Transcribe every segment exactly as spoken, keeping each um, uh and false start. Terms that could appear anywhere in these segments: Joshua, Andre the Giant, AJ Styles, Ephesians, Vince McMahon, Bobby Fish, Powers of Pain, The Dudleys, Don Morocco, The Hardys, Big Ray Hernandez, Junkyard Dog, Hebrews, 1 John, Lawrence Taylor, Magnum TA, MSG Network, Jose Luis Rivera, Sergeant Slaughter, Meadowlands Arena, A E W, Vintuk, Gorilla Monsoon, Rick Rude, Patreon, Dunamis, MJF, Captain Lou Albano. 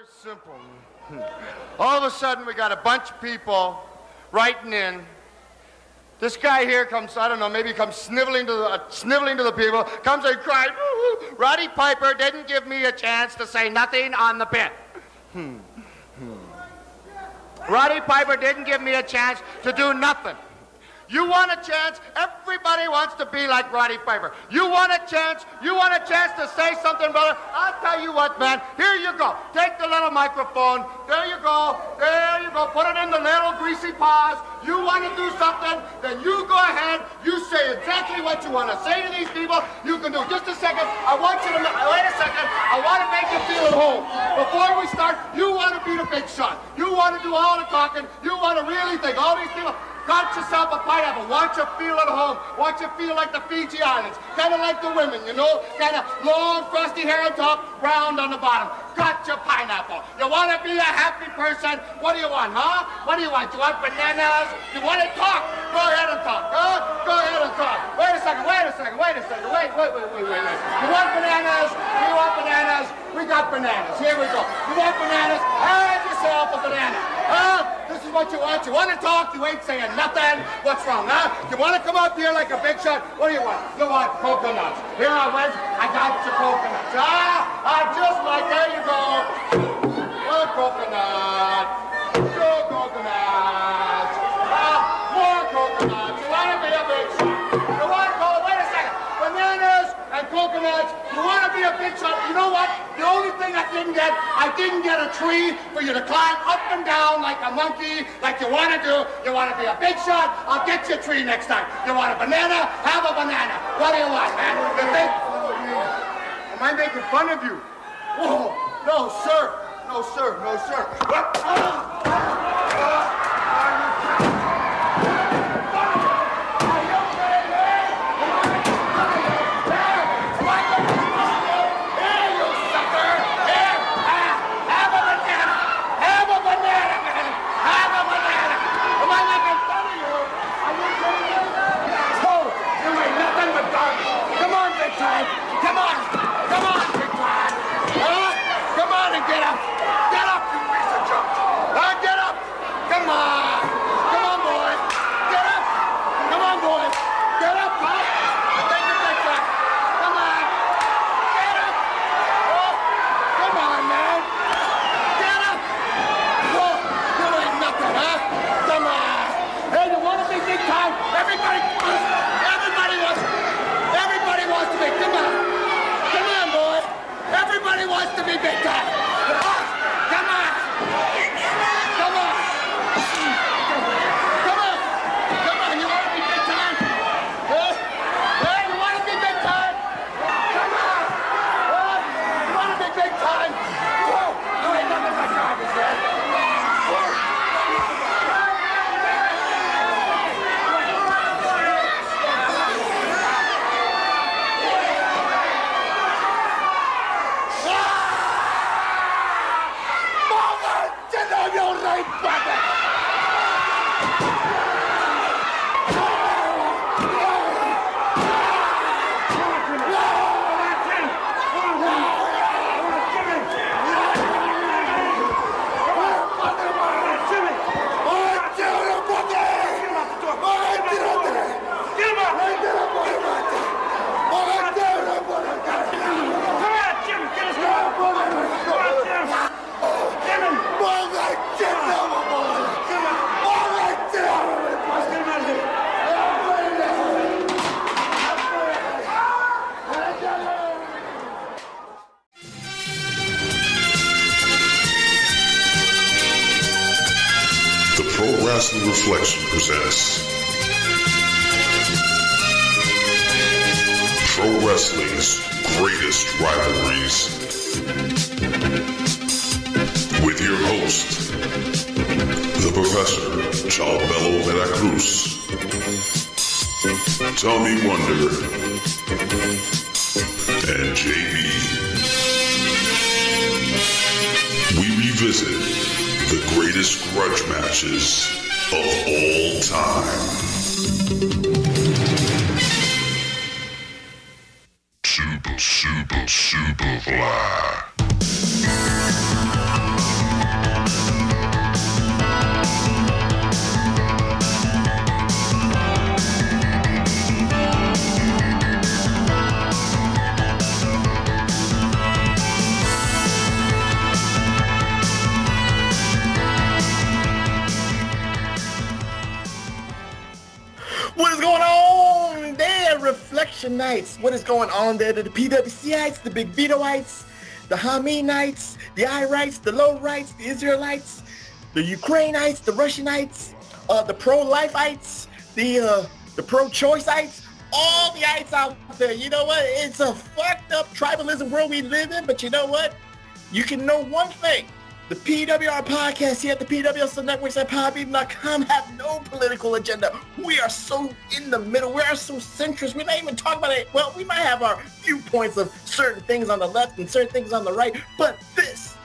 very simple. All of a sudden, we got a bunch of people writing in. This guy here comes, I don't know, maybe comes sniveling to the, uh, sniveling to the people, comes and cries, Roddy Piper didn't give me a chance to say nothing on the pit. Hmm. Hmm. Roddy Piper didn't give me a chance to do nothing. You want a chance? Everybody wants to be like Roddy Piper. You want a chance? You want a chance to say something, brother? I'll tell you what, man. Here you go. Take the little microphone. There you go. There you go. Put it in the little greasy paws. You want to do something? Then you go ahead. You say exactly what you want to say to these people. You can do. Just a second. I want you to... Wait a second. I want to make you feel at home. Before we start, you want to be the big shot. You want to do all the talking. You want to really think. All these people... Got yourself a pineapple. Watch you feel at home. Watch you feel like the Fiji Islands. Kind of like the women, you know? Kind of long, frosty hair on top, round on the bottom. Got your pineapple. You want to be a happy person? What do you want, huh? What do you want? You want bananas? You want to talk? Go ahead and talk, huh? Go ahead and talk. Wait a second, wait a second, wait a second. Wait, wait, wait, wait, wait. You want bananas? You want bananas? We got bananas. Here we go. You want bananas? Have yourself a banana. Huh? This is what you want. You want to talk? You ain't saying nothing. What's wrong, huh? You want to come up here like a big shot? What do you want? You want coconuts. Here I went. I got your coconuts. Ah, I just like, there you go. More coconuts. More coconuts. Ah, more coconuts. You want to be a big shot? You want to go, wait a second. Bananas and coconuts. You want to be a big shot? You know what? The only thing I didn't get, I didn't get a tree for you to climb up and down like a monkey, like you want to do. You want to be a big shot? I'll get you a tree next time. You want a banana? Have a banana. What do you want, man? You think? Am I making fun of you? Whoa! No, sir. No, sir. No, sir. What? Ah! Ah! Reflection presents Pro Wrestling's Greatest Rivalries with your host, the Professor Chalbelo de la Cruz, Tommy Wonder, and J B. We revisit the greatest grudge matches of all time. Super, super, super fly. Action Nights. What is going on there? The P W C ites, the Big Vito ites, the Hameen ites, the Irites, the Lowrites, the Israelites, the Ukraine ites, the Russianites, uh, the pro-life ites, the uh, the pro-choice ites, all the ites out there. You know what? It's a fucked up tribalism world we live in, but you know what? You can know one thing. The P W R Podcast here at the P W S Networks at P W R dot com have no political agenda. We are so in the middle. We are so centrist. We're not even talking about it. Well, we might have our viewpoints of certain things on the left and certain things on the right, but this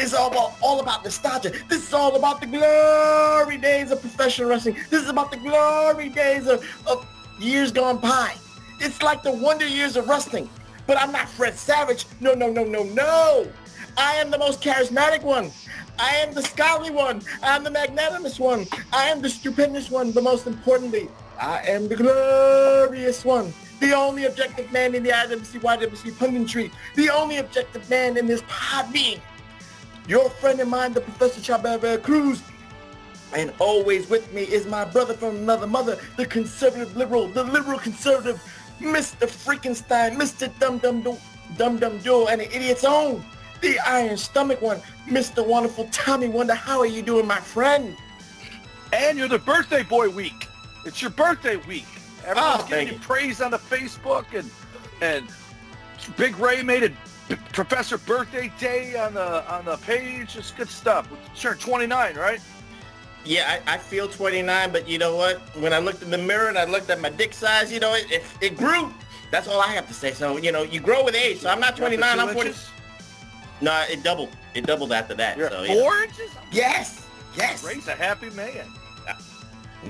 is all about, all about nostalgia. This is all about the glory days of professional wrestling. This is about the glory days of, of years gone by. It's like the wonder years of wrestling. But I'm not Fred Savage. No, no, no, no, no. I am the most charismatic one. I am the scholarly one. I am the magnanimous one. I am the stupendous one. But most importantly, I am the glorious one. The only objective man in the I W C Y W C punditry. The only objective man in this pod being. Your friend and mine, the Professor Chabela Cruz. And always with me is my brother from another mother, the conservative liberal, the liberal conservative, Mister Freakenstein, Mister Dum Dum Dum Dum Dum Duel, and an idiot's own. The Iron Stomach one, Mister Wonderful Tommy Wonder. How are you doing, my friend? And you're the birthday boy week. It's your birthday week. Everyone's oh, giving you praise on the Facebook, and and Big Ray made a Professor Birthday Day on the on the page. It's good stuff. Sure, twenty-nine, right? Yeah, I, I feel twenty-nine, but you know what? When I looked in the mirror and I looked at my dick size, you know, it it, it grew. That's all I have to say. So you know, you grow with age. So I'm not twenty-nine. I'm forty. No, nah, it doubled. It doubled after that. You're so, four yeah. inches? Yes. Yes. Ray's a happy man.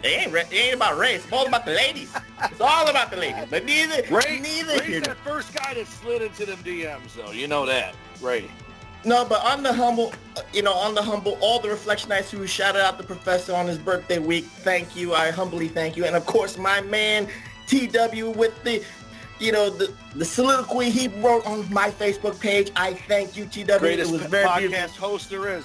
It ain't, it ain't about Ray. It's all about the ladies. It's all about the ladies. But neither. Ray, neither Ray's here. The first guy that slid into them D Ms, though. You know that, Ray. No, but on the humble, you know, on the humble, all the Reflectionites who shouted out the professor on his birthday week, thank you. I humbly thank you. And, of course, my man, T W, with the... You know, the, the soliloquy he wrote on my Facebook page, I thank you, T W. Greatest it was very podcast beautiful. Host there is.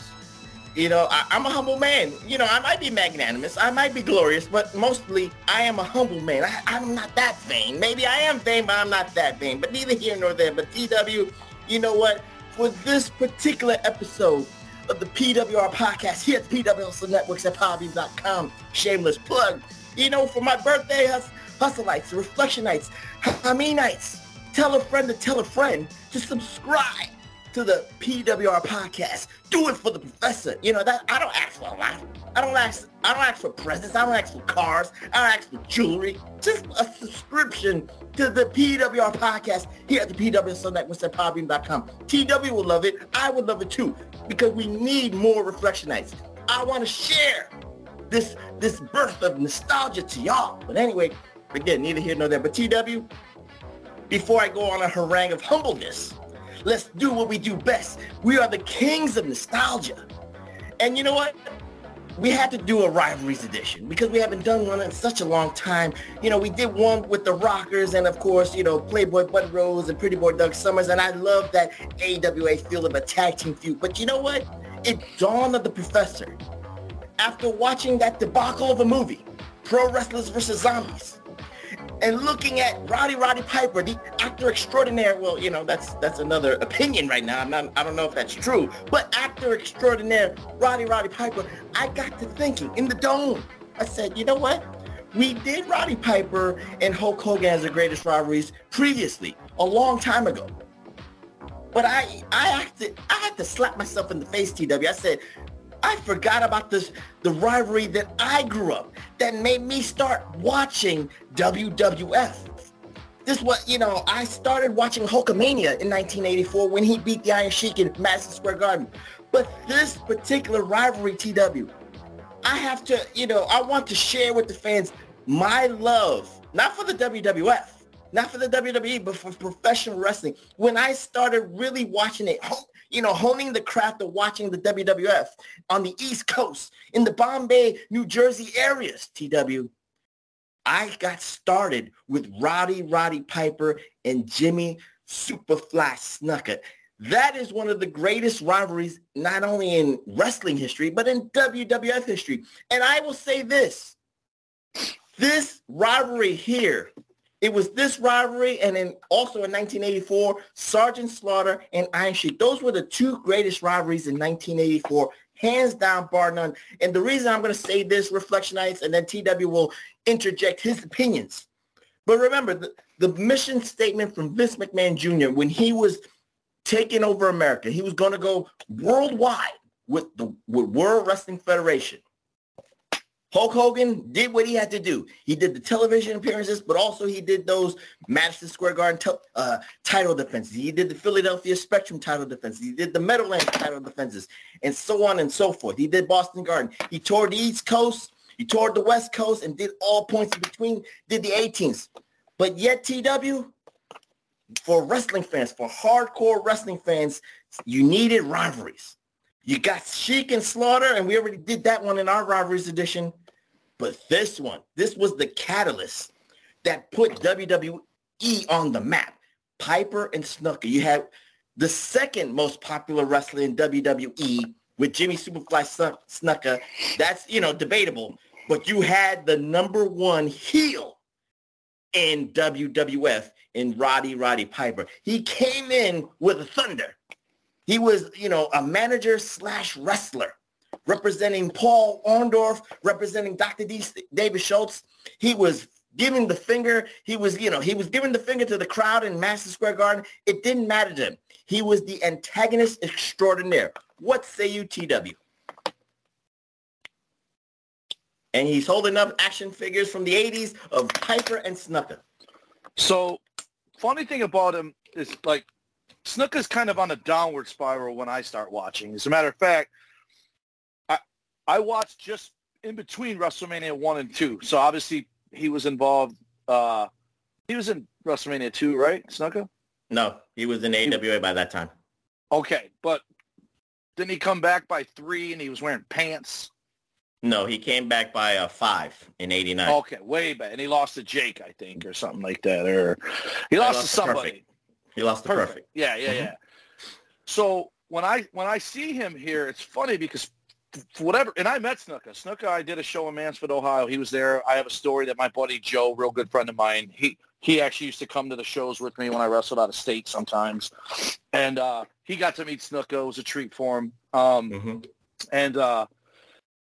You know, I, I'm a humble man. You know, I might be magnanimous. I might be glorious. But mostly, I am a humble man. I, I'm not that vain. Maybe I am vain, but I'm not that vain. But neither here nor there. But T W, you know what? For this particular episode of the P W R Podcast here at P W S Networks at P W R dot com, shameless plug, you know, for my birthday, I, Hustleites, Reflectionites, Hameenites, tell a friend to tell a friend to subscribe to the P W R Podcast. Do it for the professor. You know that I don't ask for a lot. I don't ask. I don't ask for presents. I don't ask for cars. I don't ask for jewelry. Just a subscription to the P W R Podcast here at the P W S Network at P W R dot com. T W will love it. I would love it too, because we need more Reflectionites. I want to share this this birth of nostalgia to y'all. But anyway. Again, neither here nor there. But T W, before I go on a harangue of humbleness, let's do what we do best. We are the kings of nostalgia. And you know what? We had to do a rivalries edition because we haven't done one in such a long time. You know, we did one with the Rockers and, of course, you know, Playboy Bud Rose and Pretty Boy Doug Summers. And I love that A W A feel of a tag team feud. But you know what? It dawned on the professor after watching that debacle of a movie, Pro Wrestlers versus Zombies. And looking at Roddy Roddy Piper, the actor extraordinaire, well, you know, that's that's another opinion right now. I'm not, I don't know if that's true. But actor extraordinaire, Roddy Roddy Piper, I got to thinking in the dome. I said, you know what? We did Roddy Piper and Hulk Hogan as the greatest rivalries previously, a long time ago. But I, I, had to, I had to slap myself in the face, T W. I said, I forgot about this, the rivalry that I grew up, that made me start watching W W F. This was, you know, I started watching Hulkamania in nineteen eighty-four when he beat the Iron Sheik in Madison Square Garden. But this particular rivalry, T W, I have to, you know, I want to share with the fans my love, not for the W W F, not for the W W E, but for professional wrestling. When I started really watching it, you know, honing the craft of watching the W W F on the East Coast, in the Bombay, New Jersey areas, T W, I got started with Roddy Roddy Piper and Jimmy Superfly Snuka. That is one of the greatest rivalries, not only in wrestling history, but in W W F history. And I will say this, this rivalry here It was this rivalry, and then also in nineteen eighty-four, Sergeant Slaughter and Iron Sheik. Those were the two greatest rivalries in nineteen eighty-four, hands down, bar none. And the reason I'm going to say this, Reflectionites, and then T W will interject his opinions. But remember, the, the mission statement from Vince McMahon Junior when he was taking over America, he was going to go worldwide with the with World Wrestling Federation. Hulk Hogan did what he had to do. He did the television appearances, but also he did those Madison Square Garden te- uh, title defenses. He did the Philadelphia Spectrum title defenses. He did the Meadowlands title defenses, and so on and so forth. He did Boston Garden. He toured the East Coast. He toured the West Coast and did all points in between, did the eighteens. But yet, T W, for wrestling fans, for hardcore wrestling fans, you needed rivalries. You got Sheik and Slaughter, and we already did that one in our rivalries edition. But this one, this was the catalyst that put W W E on the map. Piper and Snuka. You had the second most popular wrestler in W W E with Jimmy Superfly Snuka. That's, you know, debatable. But you had the number one heel in W W F in Roddy, Roddy Piper. He came in with a thunder. He was, you know, a manager slash wrestler, representing Paul Orndorff, representing Doctor D David Schultz. He was giving the finger. He was, you know, he was giving the finger to the crowd in Madison Square Garden. It didn't matter to him. He was the antagonist extraordinaire. What say you, T W? And he's holding up action figures from the eighties of Piper and Snuka. So, funny thing about him is, like, Snuka's kind of on a downward spiral when I start watching. As a matter of fact, I I watched just in between WrestleMania one and two. So obviously he was involved. Uh, he was in WrestleMania two, right, Snuka? No, he was in A W A by that time. Okay, but didn't he come back by three and he was wearing pants? No, he came back by uh, five in eighty-nine. Okay, way back. And he lost to Jake, I think, or something like that. Or he lost, lost to somebody. Perfect. He lost the perfect. perfect. Yeah, yeah, yeah. So when I when I see him here, it's funny because whatever, and I met Snuka. Snuka, I did a show in Mansfield, Ohio. He was there. I have a story that my buddy Joe, real good friend of mine, he he actually used to come to the shows with me when I wrestled out of state sometimes, and uh, he got to meet Snuka. It was a treat for him, um, mm-hmm. and uh,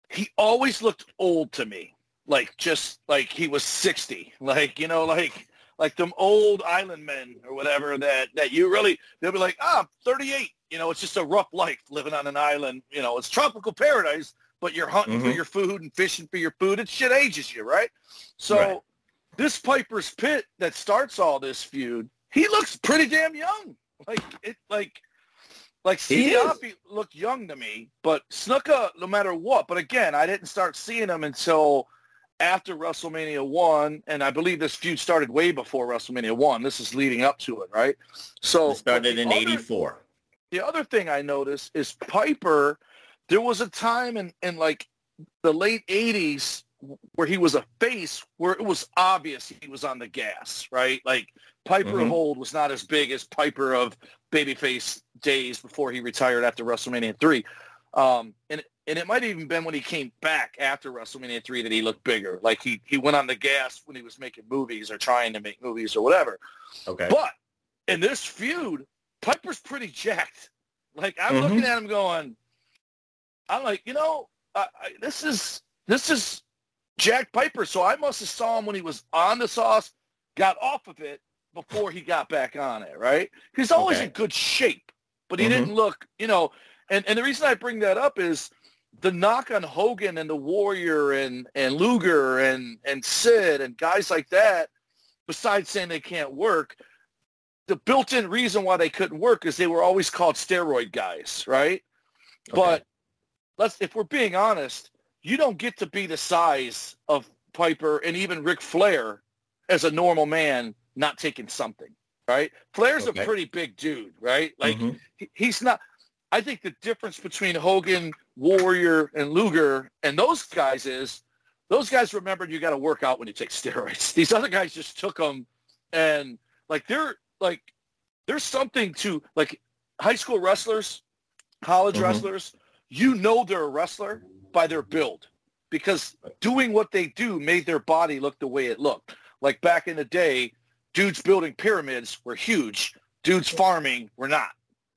he always looked old to me, like just like he was sixty, like you know, like. Like them old island men or whatever that, that you really, they'll be like, ah, I'm thirty-eight. You know, it's just a rough life living on an island. You know, it's tropical paradise, but you're hunting mm-hmm. for your food and fishing for your food. It shit ages you, right? So right. This Piper's Pit that starts all this feud, he looks pretty damn young. Like, it, like, like Snuka looked young to me, but Snuka, no matter what. But again, I didn't start seeing him until after WrestleMania one, and I believe this feud started way before WrestleMania one. This is leading up to it, right? So it started in eighty-four. The other thing I noticed is Piper, there was a time in, in like the late eighties where he was a face where it was obvious he was on the gas, right? Like Piper mm-hmm. of old was not as big as Piper of babyface days before he retired after WrestleMania three. Um, and And it might have even been when he came back after WrestleMania three that he looked bigger. Like he, he went on the gas when he was making movies or trying to make movies or whatever. Okay. But in this feud, Piper's pretty jacked. Like I'm mm-hmm. looking at him going, I'm like, you know, I, I, this is this is Jack Piper. So I must have saw him when he was on the sauce, got off of it before he got back on it. Right? He's always okay. in good shape, but he mm-hmm. didn't look, you know. And and the reason I bring that up is, the knock on Hogan and the Warrior and, and Luger and, and Sid and guys like that, besides saying they can't work, the built-in reason why they couldn't work is they were always called steroid guys, right? Okay. But let's, if we're being honest, you don't get to be the size of Piper and even Ric Flair as a normal man not taking something, right? Flair's okay. a pretty big dude, right? Like mm-hmm. he, he's not – I think the difference between Hogan – Warrior and Luger and those guys is those guys remembered you got to work out when you take steroids. These other guys just took them and like they're like there's something to like high school wrestlers, college mm-hmm. wrestlers, you know they're a wrestler by their build because doing what they do made their body look the way it looked. Like back in the day, dudes building pyramids were huge. Dudes farming were not.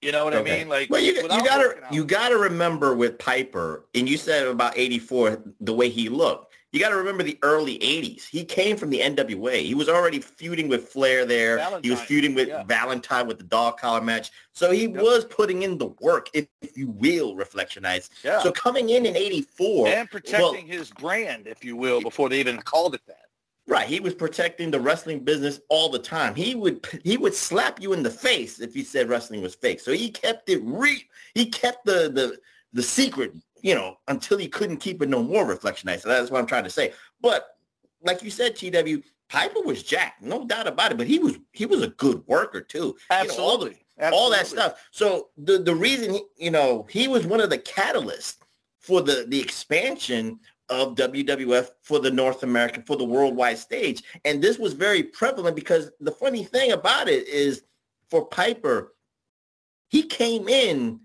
You know what okay. I mean? Like, well, you, you gotta you gotta remember with Piper, and you said about eighty-four, the way he looked. You gotta remember the early eighties. He came from the N W A. He was already feuding with Flair there. Valentine, he was feuding with yeah. Valentine with the dog collar match. So he yep. was putting in the work, if you will, reflectionize. Yeah. So coming in in eighty-four and protecting well, his brand, if you will, before they even called it that. Right, he was protecting the wrestling business all the time. He would he would slap you in the face if you said wrestling was fake. So he kept it re he kept the the the secret, you know, until he couldn't keep it no more. Reflectionized. So that's what I'm trying to say. But like you said, T W, Piper was jacked, no doubt about it. But he was he was a good worker too. Absolutely, you know, all, the, all that stuff. So the the reason he, you know he was one of the catalysts for the the expansion of W W F for the North American, for the worldwide stage. And this was very prevalent because the funny thing about it is for Piper, he came in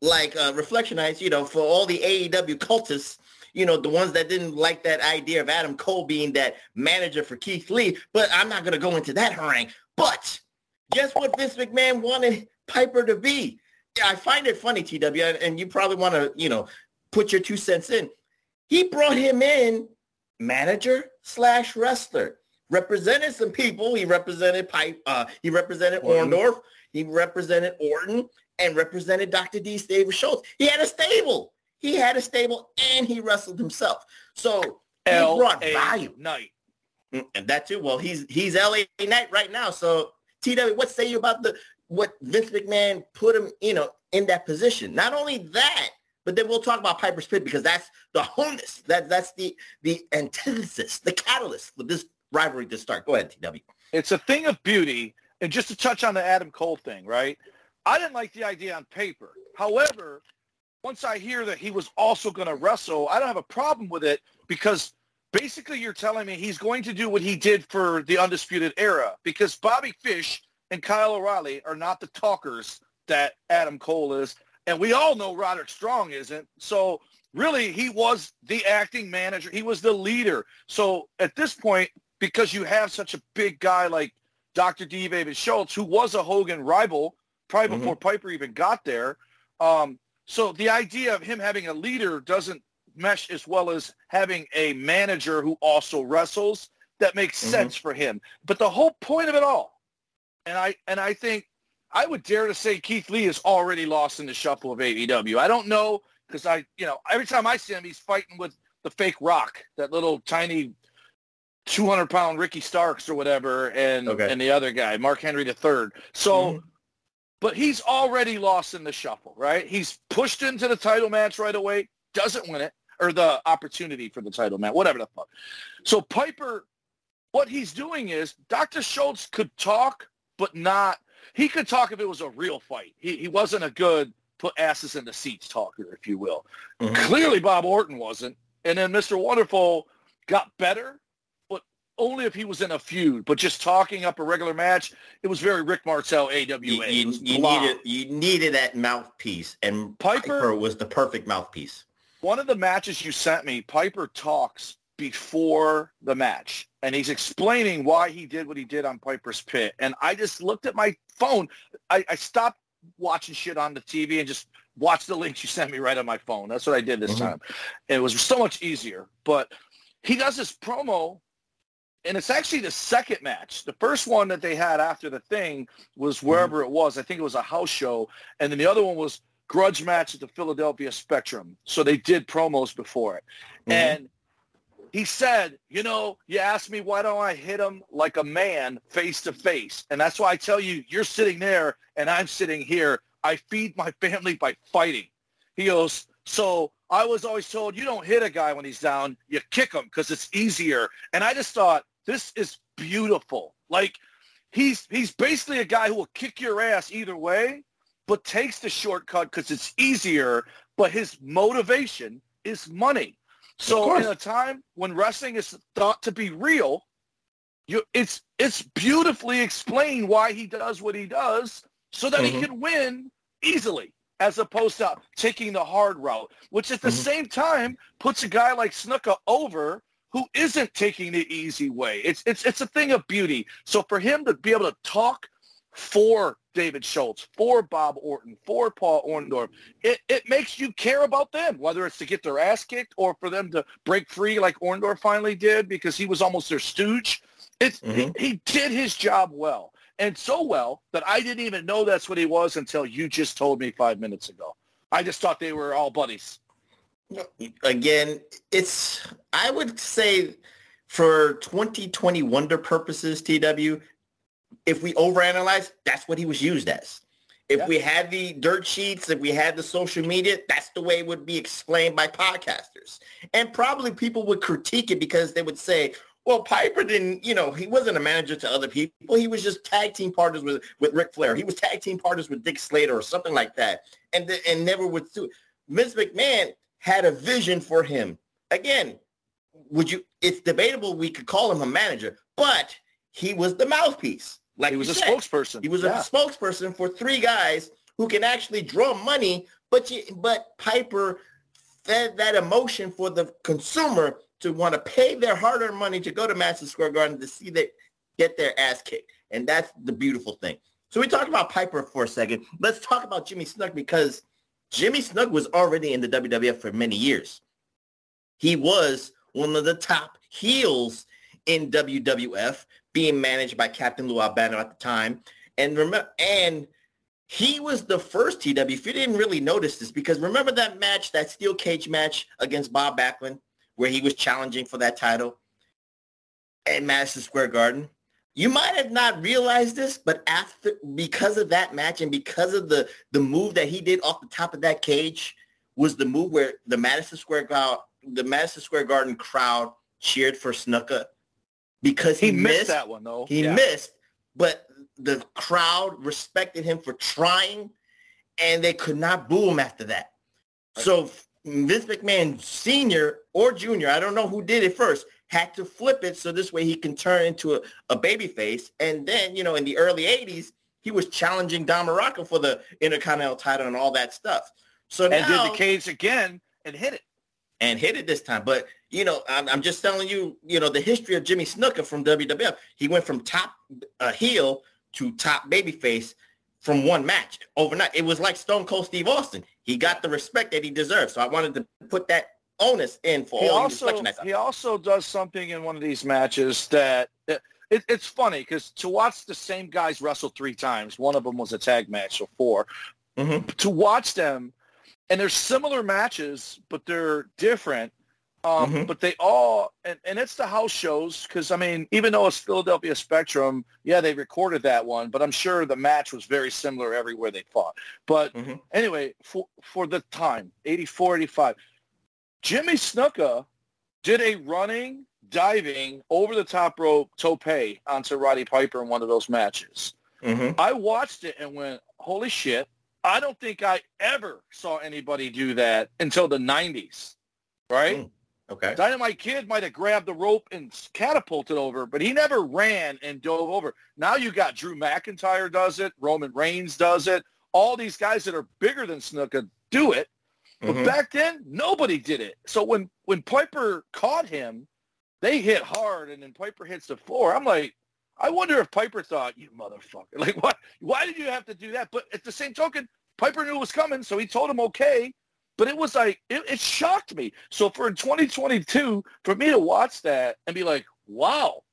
like uh, reflectionized, you know, for all the A E W cultists, you know, the ones that didn't like that idea of Adam Cole being that manager for Keith Lee. But I'm not going to go into that harangue. But guess what Vince McMahon wanted Piper to be? Yeah, I find it funny, T W, and you probably want to, you know, put your two cents in. He brought him in manager slash wrestler, represented some people. He represented Pipe. Uh, he represented Orton. Orndorff. He represented Orton and represented Doctor D David Schultz. He had a stable. He had a stable and he wrestled himself. So he L. brought A. value. Knight. And that too. Well, he's he's L A Knight right now. So T W, what say you about the what Vince McMahon put him, you know, in that position? Not only that, but then we'll talk about Piper's Pit because that's the honus. That, that's the, the antithesis, the catalyst for this rivalry to start. Go ahead, T W. It's a thing of beauty. And just to touch on the Adam Cole thing, right? I didn't like the idea on paper. However, once I hear that he was also going to wrestle, I don't have a problem with it because basically you're telling me he's going to do what he did for the Undisputed Era because Bobby Fish and Kyle O'Reilly are not the talkers that Adam Cole is. And we all know Roderick Strong isn't. So really, he was the acting manager. He was the leader. So at this point, because you have such a big guy like Doctor D David Schultz, who was a Hogan rival probably mm-hmm. before Piper even got there. Um, so the idea of him having a leader doesn't mesh as well as having a manager who also wrestles. That makes mm-hmm. sense for him. But the whole point of it all, and I and I think, I would dare to say Keith Lee is already lost in the shuffle of A E W. I don't know because I, you know, every time I see him, he's fighting with the fake Rock, that little tiny two hundred pound Ricky Starks or whatever, and okay. and the other guy, Mark Henry the Third. So, mm-hmm. but he's already lost in the shuffle, right? He's pushed into the title match right away, doesn't win it, or the opportunity for the title match, whatever the fuck. So Piper, what he's doing is Doctor Schultz could talk, but not. He could talk if it was a real fight. He he wasn't a good put-asses-in-the-seats talker, if you will. Mm-hmm. Clearly, Bob Orton wasn't. And then Mister Wonderful got better, but only if he was in a feud. But just talking up a regular match, it was very Rick Martel, A W A. You, you, you, needed, you needed that mouthpiece, and Piper, Piper was the perfect mouthpiece. One of the matches you sent me, Piper talks before the match, and he's explaining why he did what he did on Piper's Pit. And I just looked at my phone. I, I stopped watching shit on the T V and just watched the links you sent me right on my phone. That's what I did this mm-hmm. time. And it was so much easier. But he does this promo, and it's actually the second match. The first one that they had after the thing was wherever mm-hmm. it was. I think it was a house show. And then the other one was grudge match at the Philadelphia Spectrum. So they did promos before it. Mm-hmm. And he said, you know, you asked me why don't I hit him like a man face to face. And that's why I tell you, you're sitting there and I'm sitting here. I feed my family by fighting. He goes, so I was always told you don't hit a guy when he's down. You kick him because it's easier. And I just thought, this is beautiful. Like, he's he's basically a guy who will kick your ass either way, but takes the shortcut because it's easier. But his motivation is money. So in a time when wrestling is thought to be real, you, it's it's beautifully explained why he does what he does so that mm-hmm. he can win easily as opposed to taking the hard route, which at the mm-hmm. same time puts a guy like Snuka over who isn't taking the easy way. It's it's it's a thing of beauty. So for him to be able to talk for David Schultz, for Bob Orton, for Paul Orndorff, it, it makes you care about them, whether it's to get their ass kicked or for them to break free like Orndorff finally did because he was almost their stooge. It's, mm-hmm. he, he did his job well, and so well that I didn't even know that's what he was until you just told me five minutes ago. I just thought they were all buddies. Again, it's, I would say for twenty twenty Wonder purposes, T W, if we overanalyze, that's what he was used as. If yeah. we had the dirt sheets, if we had the social media, that's the way it would be explained by podcasters. And probably people would critique it because they would say, well, Piper didn't, you know, he wasn't a manager to other people. He was just tag team partners with, with Ric Flair. He was tag team partners with Dick Slater or something like that. And the, and never would do it. Vince McMahon had a vision for him. Again, would you? It's debatable we could call him a manager, but he was the mouthpiece. Like he was a said. spokesperson. He was yeah. a spokesperson for three guys who can actually draw money, but you, but Piper fed that emotion for the consumer to want to pay their hard-earned money to go to Madison Square Garden to see that get their ass kicked. And that's the beautiful thing. So we talked about Piper for a second. Let's talk about Jimmy Snuka, because Jimmy Snuka was already in the W W F for many years. He was one of the top heels in W W F, being managed by Captain Lou Albano at the time. And remember, and he was the first T W, if you didn't really notice this, because remember that match, that steel cage match against Bob Backlund, where he was challenging for that title at Madison Square Garden? You might have not realized this, but after, because of that match and because of the, the move that he did off the top of that cage, was the move where the Madison Square Garden, the Madison Square Garden crowd cheered for Snuka because he, he missed, missed that one though. He yeah. missed, but the crowd respected him for trying, and they could not boo him after that. Right. So Vince McMahon Senior or Junior, I don't know who did it first, had to flip it so this way he can turn into a, a babyface. And then, you know, in the early eighties, he was challenging Don Morocco for the Intercontinental title and all that stuff. So and now, did the cage again and hit it. And hit it this time. But, you know, I'm, I'm just telling you, you know, the history of Jimmy Snuka from W W F. He went from top uh, heel to top babyface from one match overnight. It was like Stone Cold Steve Austin. He got the respect that he deserved. So I wanted to put that onus in for he all also, the reflection. He also does something in one of these matches that it, it, it's funny because to watch the same guys wrestle three times, one of them was a tag match, so four, mm-hmm. to watch them, and they're similar matches, but they're different. Um, mm-hmm. But they all, and, and it's the house shows, because, I mean, even though it's Philadelphia Spectrum, yeah, they recorded that one, but I'm sure the match was very similar everywhere they fought. But mm-hmm. anyway, for for the time, eighty-four, eighty-five, Jimmy Snuka did a running, diving, over-the-top rope tope onto Roddy Piper in one of those matches. Mm-hmm. I watched it and went, holy shit, I don't think I ever saw anybody do that until the nineties, right? Mm. Okay. Dynamite Kid might have grabbed the rope and catapulted over, but he never ran and dove over. Now you got Drew McIntyre does it, Roman Reigns does it, all these guys that are bigger than Snuka do it. But mm-hmm. back then, nobody did it. So when, when Piper caught him, they hit hard, and then Piper hits the floor. I'm like, I wonder if Piper thought, you motherfucker, like, what? Why did you have to do that? But at the same token, Piper knew it was coming, so he told him okay. But it was like, it, it shocked me. So for twenty twenty-two, for me to watch that and be like, wow,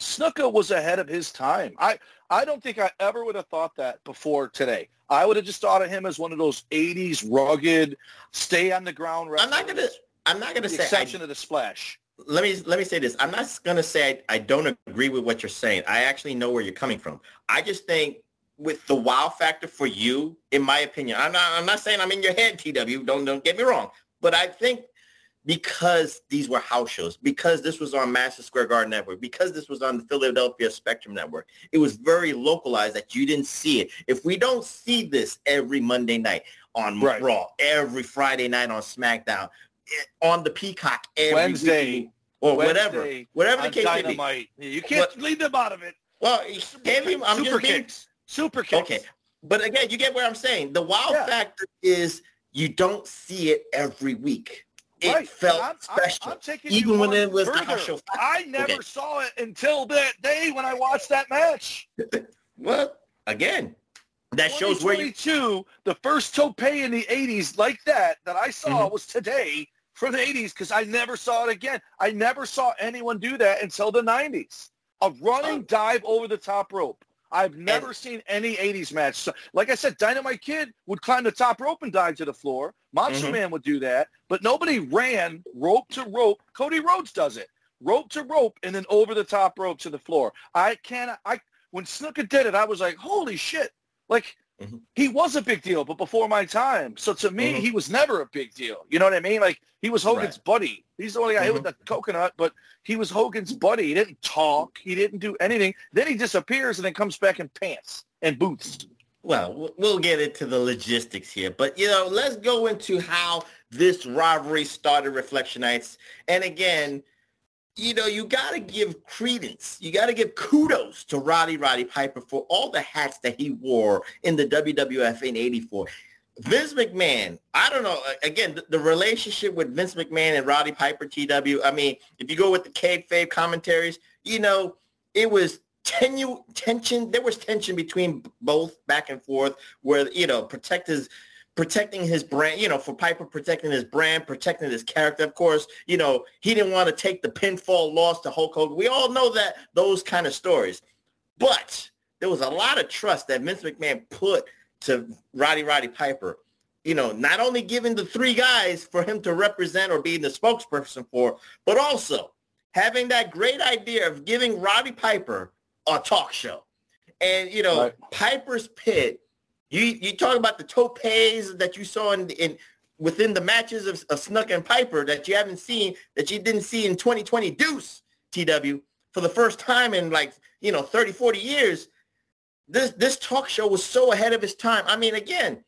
Snuka was ahead of his time. I, I don't think I ever would have thought that before today. I would have just thought of him as one of those eighties rugged, stay on the ground wrestlers. I'm not gonna. I'm not gonna say. Exception I, of the splash. Let me let me say this. I'm not gonna say I, I don't agree with what you're saying. I actually know where you're coming from. I just think, with the wow factor for you, in my opinion, I'm not, I'm not saying I'm in your head, T W, don't, don't get me wrong, but I think because these were house shows, because this was on Madison Square Garden Network, because this was on the Philadelphia Spectrum Network, it was very localized that you didn't see it. If we don't see this every Monday night on right. Raw, every Friday night on SmackDown, on the Peacock every Wednesday week, or Wednesday, whatever, whatever the case Dynamite. May be. You can't but, leave them out of it. Well, every, I'm Super just being, kicks. Super kicks. Okay. But again, you get what I'm saying. The wild yeah. factor is you don't see it every week. It right. felt I'm, special, I'm, I'm even when it was further. the house show. I never okay. saw it until that day when I watched that match. Well, again, that shows where you... The first tope in the eighties like that that I saw mm-hmm. was today from the eighties because I never saw it again. I never saw anyone do that until the nineties. A running oh. dive over the top rope. I've never and, seen any eighties match. So, like I said, Dynamite Kid would climb the top rope and dive to the floor. Macho mm-hmm. Man would do that. But nobody ran rope to rope. Cody Rhodes does it. Rope to rope and then over the top rope to the floor. I can't I when Snuka did it, I was like, holy shit. Like mm-hmm. he was a big deal, but before my time. So to me, mm-hmm. he was never a big deal. You know what I mean? Like he was Hogan's right. buddy. He's the only guy mm-hmm. hit with the coconut, but he was Hogan's buddy. He didn't talk. He didn't do anything. Then he disappears and then comes back in pants and boots. Well, we'll get into the logistics here, but you know, let's go into how this rivalry started, Reflection Nights. And again, you know, you got to give credence. You got to give kudos to Roddy Roddy Piper for all the hats that he wore in the W W F in eighty-four. Vince McMahon, I don't know, again, the, the relationship with Vince McMahon and Roddy Piper, T W, I mean, if you go with the kayfabe commentaries, you know, it was tenu- tension. There was tension between both back and forth where, you know, protect his, protecting his brand, you know, for Piper protecting his brand, protecting his character. Of course, you know, he didn't want to take the pinfall loss to Hulk Hogan. We all know that, those kind of stories. But there was a lot of trust that Vince McMahon put to Roddy Roddy Piper, you know, not only giving the three guys for him to represent or be the spokesperson for, but also having that great idea of giving Roddy Piper a talk show. And, you know, right. Piper's Pit, you you talk about the topes that you saw in, in within the matches of, of Snuka and Piper that you haven't seen, that you didn't see in twenty twenty Deuce, T W, for the first time in like, you know, thirty, forty years. This this talk show was so ahead of its time. I mean, again,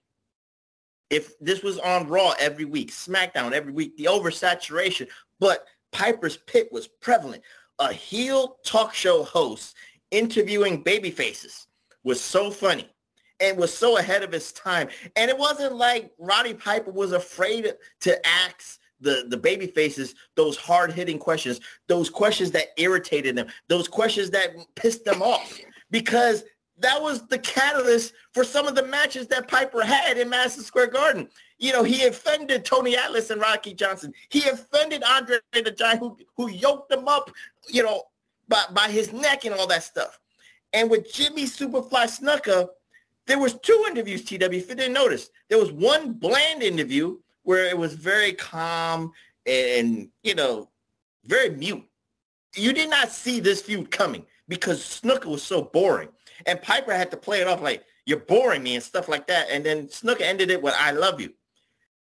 if this was on Raw every week, SmackDown every week, the oversaturation, but Piper's Pit was prevalent. A heel talk show host interviewing babyfaces was so funny and was so ahead of its time. And it wasn't like Roddy Piper was afraid to ask the, the babyfaces those hard-hitting questions, those questions that irritated them, those questions that pissed them off, because that was the catalyst for some of the matches that Piper had in Madison Square Garden. You know, he offended Tony Atlas and Rocky Johnson. He offended Andre the Giant, who, who yoked him up, you know, by, by his neck and all that stuff. And with Jimmy Superfly Snuka, there was two interviews, T W, if you didn't notice. There was one bland interview where it was very calm and, you know, very mute. You did not see this feud coming because Snuka was so boring. And Piper had to play it off like, you're boring me and stuff like that. And then Snuka ended it with, I love you.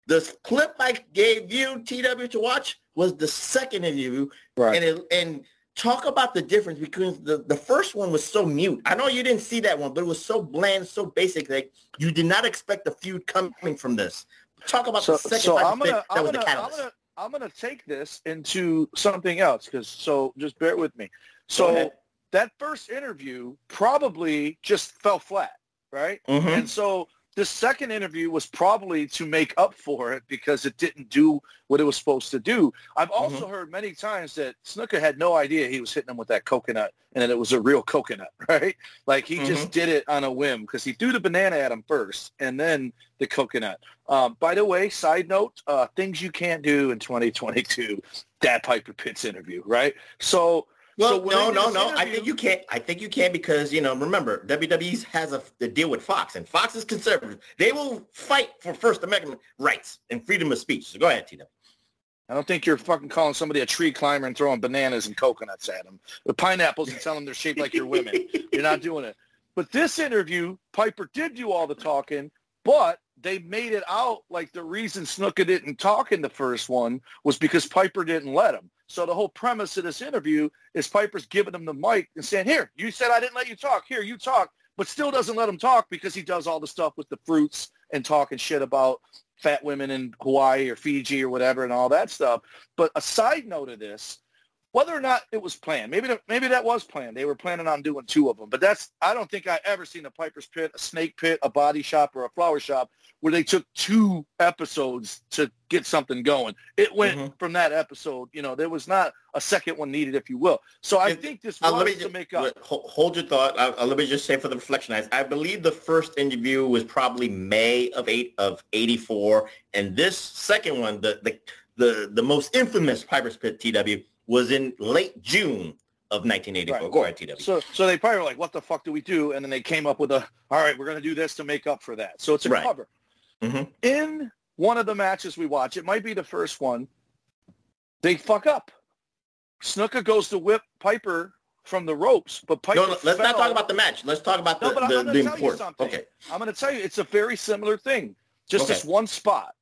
The clip I gave you, T W, to watch was the second interview. Right. And it, and talk about the difference between the, the first one was so mute. I know you didn't see that one, but it was so bland, so basic that like you did not expect the feud coming from this. Talk about so, the second so I'm gonna, that I'm was gonna, the catalyst. I'm going to take this into something else, because so just bear with me. So that first interview probably just fell flat, right? Mm-hmm. And so the second interview was probably to make up for it because it didn't do what it was supposed to do. I've also mm-hmm. heard many times that Snuka had no idea he was hitting him with that coconut and that it was a real coconut, right? Like he mm-hmm. just did it on a whim because he threw the banana at him first and then the coconut. Um, by the way, side note, uh, things you can't do in twenty twenty-two, that Piper Pitts interview, right? So... Well, so no, no, no. I think you can't. I think you can because, you know, remember, W W E has a, a deal with Fox, and Fox is conservative. They will fight for First Amendment rights and freedom of speech. So go ahead, Tito. I don't think you're fucking calling somebody a tree climber and throwing bananas and coconuts at them. The pineapples and telling them they're shaped like your women. You're not doing it. But this interview, Piper did do all the talking, but they made it out like the reason Snuka didn't talk in the first one was because Piper didn't let him. So the whole premise of this interview is Piper's giving him the mic and saying, here, you said I didn't let you talk. Here, you talk. But still doesn't let him talk because he does all the stuff with the fruits and talking shit about fat women in Hawaii or Fiji or whatever and all that stuff. But a side note of this, Whether or not it was planned, maybe maybe that was planned. They were planning on doing two of them. But that's I don't think I ever seen a Piper's Pit, a Snake Pit, a Body Shop, or a Flower Shop where they took two episodes to get something going. It went mm-hmm. from that episode. You know, there was not a second one needed, if you will. So I and, think this was uh, to just, make up. Hold your thought. I, I, let me just say for the reflection, I, I believe the first interview was probably May of eight of eighty-four, and this second one, the the the, the most infamous Piper's Pit T W. Was in late June of nineteen eighty-four. Right. Go ahead, T W. So, so they probably were like, what the fuck do we do? And then they came up with a, all right, we're going to do this to make up for that. So it's a right. cover. Mm-hmm. In one of the matches we watch, it might be the first one, they fuck up. Snuka goes to whip Piper from the ropes, but Piper No, no let's fell. not talk about the match. Let's talk about no, the, but the, I'm gonna the tell important. You something. Okay. I'm going to tell you, it's a very similar thing. Just okay. this one spot.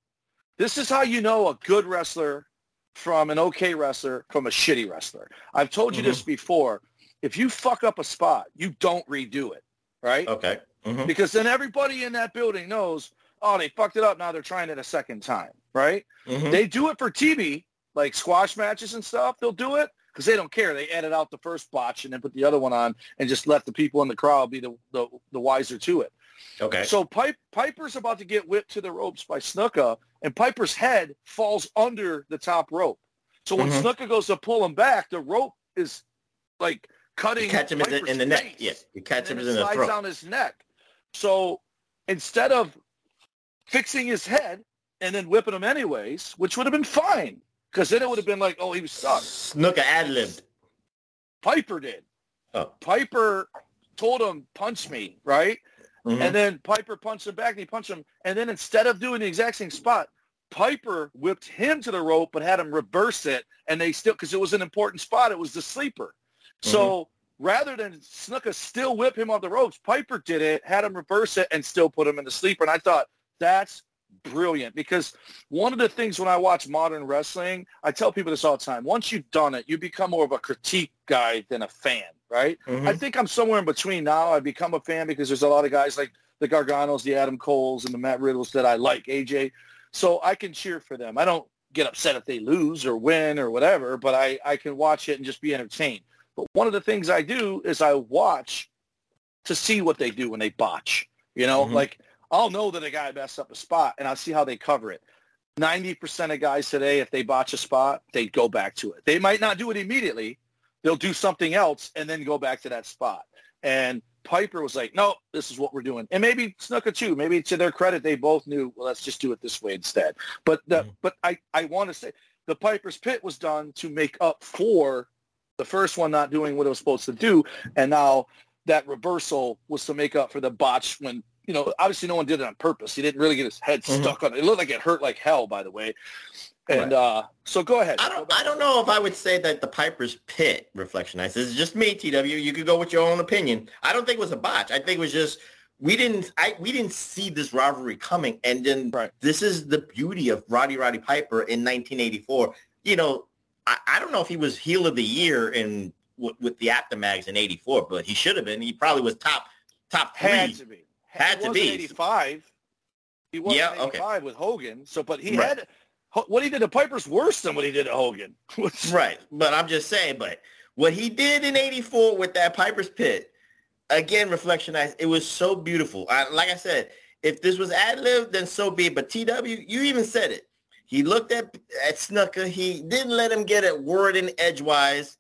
This is how you know a good wrestler from an okay wrestler, from a shitty wrestler. I've told you mm-hmm. this before. If you fuck up a spot, you don't redo it, right? Okay. Mm-hmm. Because then everybody in that building knows, oh, they fucked it up. Now they're trying it a second time, right? Mm-hmm. They do it for T V, like squash matches and stuff. They'll do it because they don't care. They edit out the first botch and then put the other one on and just let the people in the crowd be the, the, the wiser to it. Okay. So Pipe, Piper's about to get whipped to the ropes by Snuka, and Piper's head falls under the top rope. So when mm-hmm. Snuka goes to pull him back, the rope is like cutting. You catch him in the, in the neck. Yes, you catch him in the throat. Slides down his neck. So instead of fixing his head and then whipping him anyways, which would have been fine, because then it would have been like, oh, he was stuck. Snuka ad-libbed. Piper did. Oh. Piper told him, punch me, right? Mm-hmm. And then Piper punched him back, and he punched him. And then instead of doing the exact same spot, Piper whipped him to the rope but had him reverse it, and they still – because it was an important spot. It was the sleeper. Mm-hmm. So rather than Snuka still whip him off the ropes, Piper did it, had him reverse it, and still put him in the sleeper. And I thought, that's brilliant, because one of the things when I watch modern wrestling, I tell people this all the time. Once you've done it, you become more of a critique guy than a fan. Right? Mm-hmm. I think I'm somewhere in between now. I've become a fan because there's a lot of guys like the Garganos, the Adam Coles, and the Matt Riddles that I like, A J. So I can cheer for them. I don't get upset if they lose or win or whatever, but I, I can watch it and just be entertained. But one of the things I do is I watch to see what they do when they botch. You know, mm-hmm. like I'll know that a guy messed up a spot, and I'll see how they cover it. ninety percent of guys today, if they botch a spot, they go back to it. They might not do it immediately. They'll do something else and then go back to that spot. And Piper was like, no, this is what we're doing. And maybe Snuka too. Maybe to their credit, they both knew, well, let's just do it this way instead. But the, mm-hmm. but I, I want to say the Piper's Pit was done to make up for the first one not doing what it was supposed to do. And now that reversal was to make up for the botch when, you know, obviously no one did it on purpose. He didn't really get his head mm-hmm. stuck on it. It looked like it hurt like hell, by the way. And right. uh, so go ahead. I don't. Go I don't know if I would say that the Piper's Pit reflection. I says it's just me, T W. You could go with your own opinion. I don't think it was a botch. I think it was just we didn't. I we didn't see this rivalry coming. And then right. this is the beauty of Roddy Roddy Piper in nineteen eighty-four. You know, I, I don't know if he was heel of the year in w- with the Aftermags in eighty-four, but he should have been. He probably was top top three. Had to be. Had, had to be. eighty-five. He was yeah, eighty-five okay. with Hogan. So, but he right. had. What he did to Piper's worse than what he did to Hogan. Right. But I'm just saying, but what he did in eighty-four with that Piper's Pit, again, reflection, it was so beautiful. I, like I said, if this was ad-lib, then so be it. But T W, you even said it. He looked at, at Snuka. He didn't let him get a word in edgewise.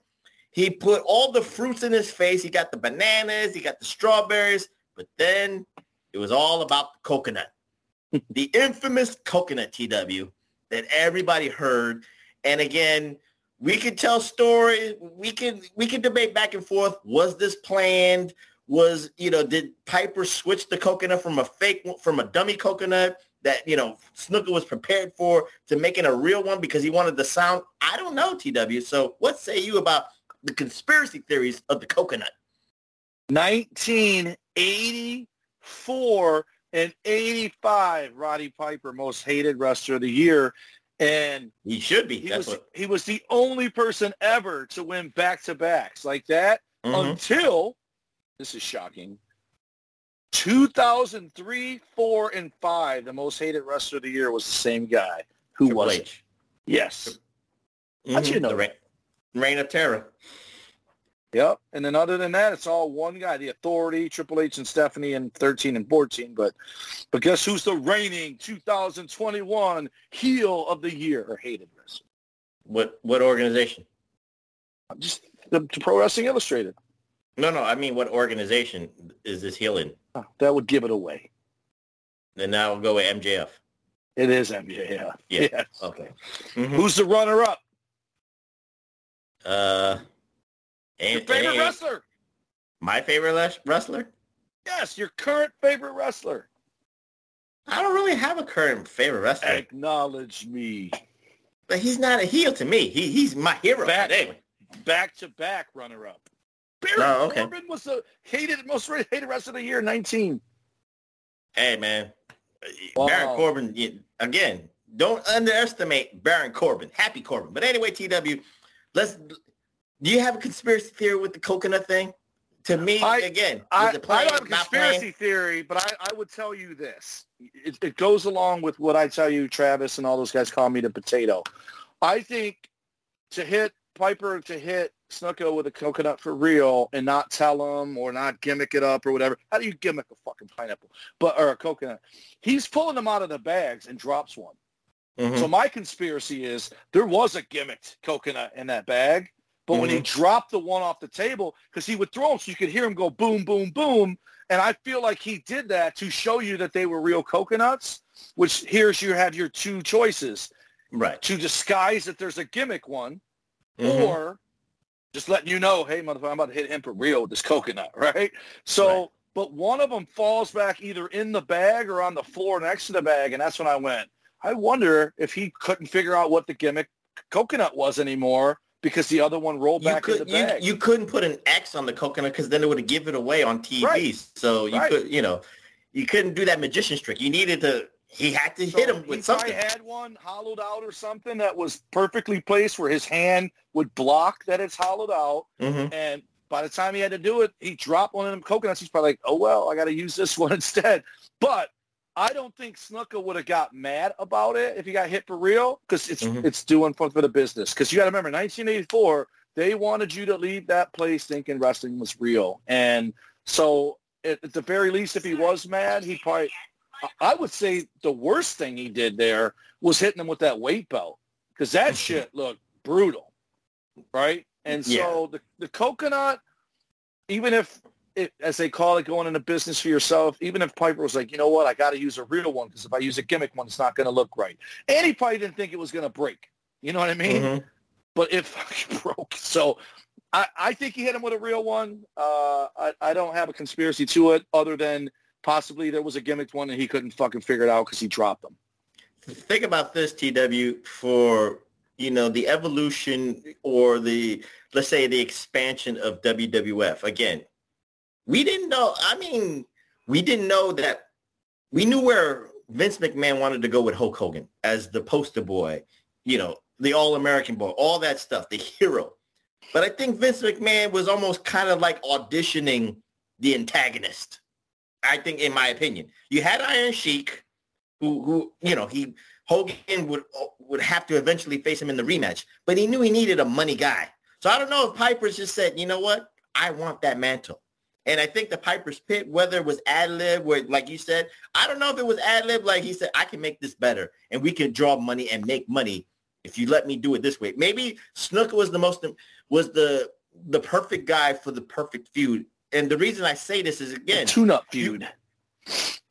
He put all the fruits in his face. He got the bananas. He got the strawberries. But then it was all about the coconut. The infamous coconut, T W. That everybody heard. And again, we could tell stories. We could we could debate back and forth. Was this planned? Was, you know, did Piper switch the coconut from a fake, from a dummy coconut that, you know, Snuka was prepared for to making a real one because he wanted the sound? I don't know, T W. So what say you about the conspiracy theories of the coconut? nineteen eighty-four. And eighty-five, Roddy Piper, most hated wrestler of the year. And he should be. He, That's was, what... he was the only person ever to win back-to-backs like that mm-hmm. until, this is shocking, two thousand three, four, and five, the most hated wrestler of the year was the same guy. Who Triple was H. it? Yes. Mm-hmm. How'd you know the, that? Reign of Terror. Yep. And then other than that, it's all one guy, the Authority, Triple H and Stephanie, and thirteen and fourteen. But but guess who's the reigning two thousand twenty-one heel of the year or hated wrestler? What what organization? Just the, the Pro Wrestling Illustrated. No, no. I mean, what organization is this heel in? Oh, that would give it away. Then I will go with M J F. It is M J F. Yeah. yeah. Yes. Okay. Mm-hmm. Who's the runner-up? Uh, and, your favorite and, wrestler. My favorite wrestler? Yes, your current favorite wrestler. I don't really have a current favorite wrestler. Acknowledge me. But he's not a heel to me. He he's my hero. Back, anyway. Back-to-back runner-up. Baron oh, okay. Corbin was the hated, most hated wrestler of the year, nineteen. Hey, man. Wow. Baron Corbin, again, don't underestimate Baron Corbin. Happy Corbin. But anyway, T W, let's. Do you have a conspiracy theory with the coconut thing? To me, I, again, I, the I don't have a conspiracy playing? theory, but I, I would tell you this. It, it goes along with what I tell you, Travis, and all those guys call me the potato. I think to hit Piper, to hit Snuka with a coconut for real and not tell him or not gimmick it up or whatever. How do you gimmick a fucking pineapple but or a coconut? He's pulling them out of the bags and drops one. Mm-hmm. So my conspiracy is there was a gimmicked coconut in that bag, but mm-hmm. when he dropped the one off the table, because he would throw them so you could hear him go boom, boom, boom, and I feel like he did that to show you that they were real coconuts, which here's you have your two choices. Right. To disguise that there's a gimmick one mm-hmm. or just letting you know, hey, motherfucker, I'm about to hit him for real with this coconut, right? So, right. But one of them falls back either in the bag or on the floor next to the bag, and that's when I went, I wonder if he couldn't figure out what the gimmick coconut was anymore because the other one rolled you back could, in the bag. You, you couldn't put an X on the coconut because then it would give it away on T V. Right. So you right. could, you know, you couldn't do that magician's trick. You needed to. He had to so hit him with something. He had one hollowed out or something that was perfectly placed where his hand would block that it's hollowed out. Mm-hmm. And by the time he had to do it, he dropped one of them coconuts. He's probably like, oh, well, I got to use this one instead. But I don't think Snuka would have got mad about it if he got hit for real because it's mm-hmm. it's doing fun for the business. Because you got to remember, nineteen eighty-four, they wanted you to leave that place thinking wrestling was real. And so at, at the very least, if he was mad, he probably – I would say the worst thing he did there was hitting him with that weight belt because that shit looked brutal, right? And so yeah. the, the coconut, even if, it, as they call it, going into business for yourself, even if Piper was like, you know what, I got to use a real one because if I use a gimmick one, it's not going to look right. And he probably didn't think it was going to break. You know what I mean? Mm-hmm. But it fucking broke. So I, I think he hit him with a real one. Uh, I, I don't have a conspiracy to it other than possibly there was a gimmicked one and he couldn't fucking figure it out because he dropped them. Think about this, T W, for, you know, the evolution or the, let's say, the expansion of W W F. Again, we didn't know, I mean, we didn't know that, we knew where Vince McMahon wanted to go with Hulk Hogan as the poster boy, you know, the All-American boy, all that stuff, the hero. But I think Vince McMahon was almost kind of like auditioning the antagonist. I think, in my opinion, you had Iron Sheik, who, who you know, he Hogan would would have to eventually face him in the rematch, but he knew he needed a money guy. So I don't know if Piper just said, you know what, I want that mantle. And I think the Piper's Pit, whether it was ad-lib, where, like you said, I don't know if it was ad-lib, like he said, I can make this better, and we can draw money and make money if you let me do it this way. Maybe Snuka was the most was the the perfect guy for the perfect feud. And the reason I say this is, again, a tune-up feud.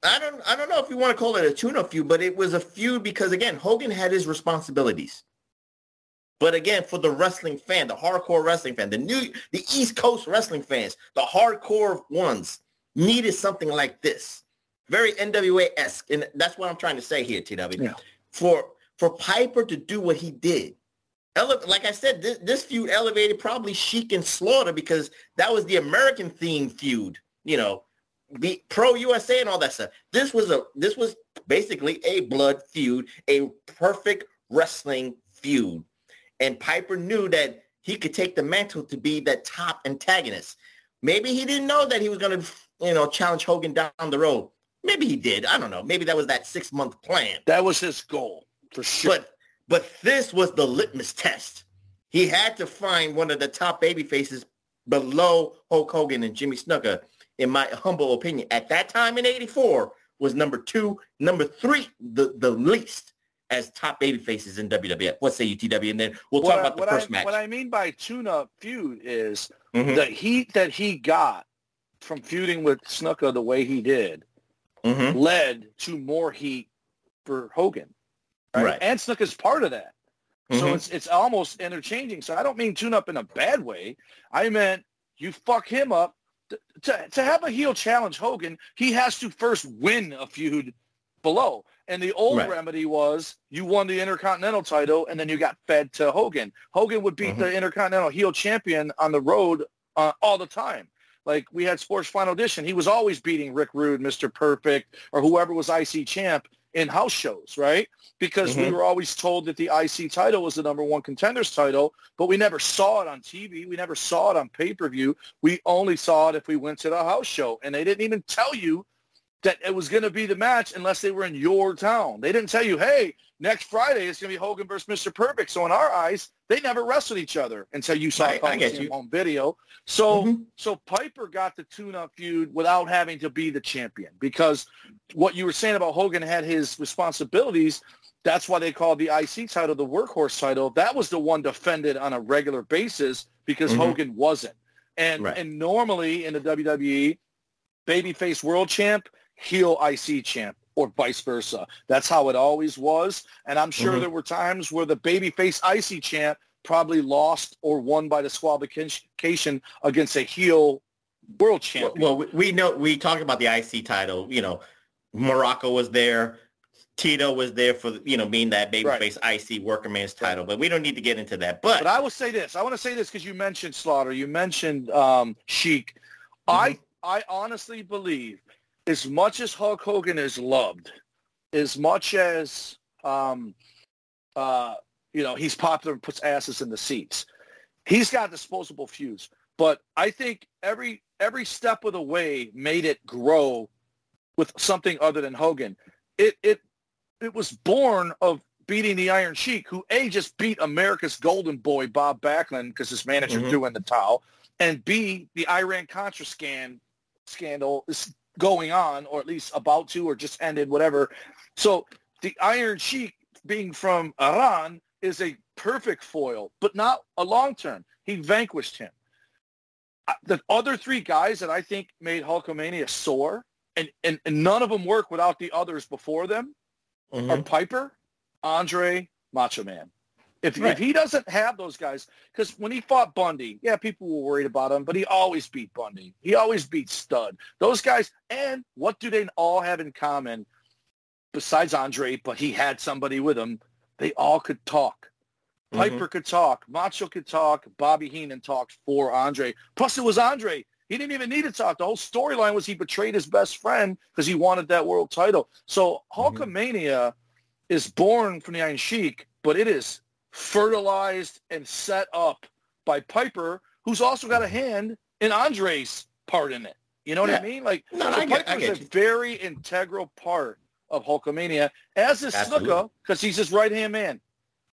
I don't I don't know if you want to call it a tune-up feud, but it was a feud because, again, Hogan had his responsibilities. But, again, for the wrestling fan, the hardcore wrestling fan, the new, the East Coast wrestling fans, the hardcore ones needed something like this. Very N W A-esque. And that's what I'm trying to say here, T W. Yeah. For, for Piper to do what he did. Like I said, this, this feud elevated probably Sheik and Slaughter because that was the American-themed feud, you know, the pro-U S A and all that stuff. This was a this was basically a blood feud, a perfect wrestling feud. And Piper knew that he could take the mantle to be that top antagonist. Maybe he didn't know that he was going to, you know, challenge Hogan down the road. Maybe he did. I don't know. Maybe that was that six-month plan. That was his goal, for sure. But, But this was the litmus test. He had to find one of the top babyfaces below Hulk Hogan and Jimmy Snuka, in my humble opinion. At that time in eighty-four was number two, number three, the, the least as top babyfaces in W W F. What say you, T W? And then we'll what talk I, about the first I, match. What I mean by tune-up feud is mm-hmm. the heat that he got from feuding with Snuka the way he did mm-hmm. led to more heat for Hogan. Right? Right. And Snuka's part of that. Mm-hmm. So it's it's almost interchanging. So I don't mean tune up in a bad way. I meant you fuck him up. To, to, to have a heel challenge Hogan, he has to first win a feud below. And the old right. remedy was you won the Intercontinental title, and then you got fed to Hogan. Hogan would beat mm-hmm. the Intercontinental heel champion on the road uh, all the time. Like we had Sports Final Edition. He was always beating Rick Rude, Mister Perfect, or whoever was I C champ in house shows, right? Because mm-hmm. we were always told that the I C title was the number one contender's title, but we never saw it on T V. We never saw it on pay-per-view. We only saw it if we went to the house show. And they didn't even tell you that it was going to be the match unless they were in your town. They didn't tell you, hey, next Friday it's going to be Hogan versus Mister Perfect. So in our eyes, they never wrestled each other until you saw it right, on video. So mm-hmm. so Piper got the tune-up feud without having to be the champion, because what you were saying about Hogan had his responsibilities. That's why they called the I C title the workhorse title. That was the one defended on a regular basis because mm-hmm. Hogan wasn't. And right. and normally in the W W E, babyface world champ, heel I C champ, or vice versa. That's how it always was. And I'm sure mm-hmm. there were times where the babyface I C champ probably lost or won by disqualification against a heel world champion. Well, well, we know we talked about the I C title. You know, Morocco was there. Tito was there for, you know, being that babyface right. I C worker man's title. But we don't need to get into that. But, but I will say this. I want to say this because you mentioned Slaughter. You mentioned um, Sheik. Mm-hmm. I I honestly believe, as much as Hulk Hogan is loved, as much as, um, uh, you know, he's popular and puts asses in the seats, he's got disposable feuds. But I think every every step of the way made it grow with something other than Hogan. It it it was born of beating the Iron Sheik, who, A, just beat America's golden boy, Bob Backlund, because his manager mm-hmm. threw in the towel, and B, the Iran-Contra scan, scandal is going on, or at least about to, or just ended, whatever. So the Iron Sheik, being from Iran, is a perfect foil, but not a long term. He vanquished him. The other three guys that I think made Hulkamania soar, and, and, and none of them work without the others before them, mm-hmm. are Piper, Andre, Macho Man. If, right. if he doesn't have those guys, because when he fought Bundy, yeah, people were worried about him, but he always beat Bundy. He always beat Stud. Those guys, and what do they all have in common besides Andre, but he had somebody with him? They all could talk. Mm-hmm. Piper could talk. Macho could talk. Bobby Heenan talked for Andre. Plus, it was Andre. He didn't even need to talk. The whole storyline was he betrayed his best friend because he wanted that world title. So Hulkamania mm-hmm. is born from the Iron Sheik, but it is fertilized and set up by Piper, who's also got a hand in Andre's part in it. You know what yeah. I mean? Like, no, so Piper's a very integral part of Hulkamania, as is Snuka, because he's his right-hand man.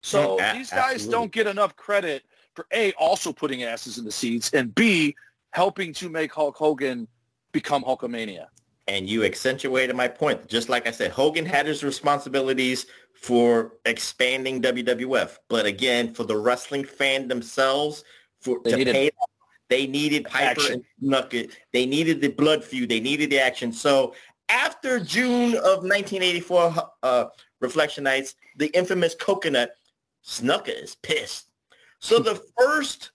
So yeah, these guys absolutely. don't get enough credit for, A, also putting asses in the seats, and B, helping to make Hulk Hogan become Hulkamania. And you accentuated my point. Just like I said, Hogan had his responsibilities for expanding W W F. But again, for the wrestling fan themselves, for they to needed, pay off, they needed Piper action. and Nugget. They needed the blood feud. They needed the action. So after June of nineteen eighty-four uh, Reflection Nights, the infamous coconut, Snuka is pissed. So the first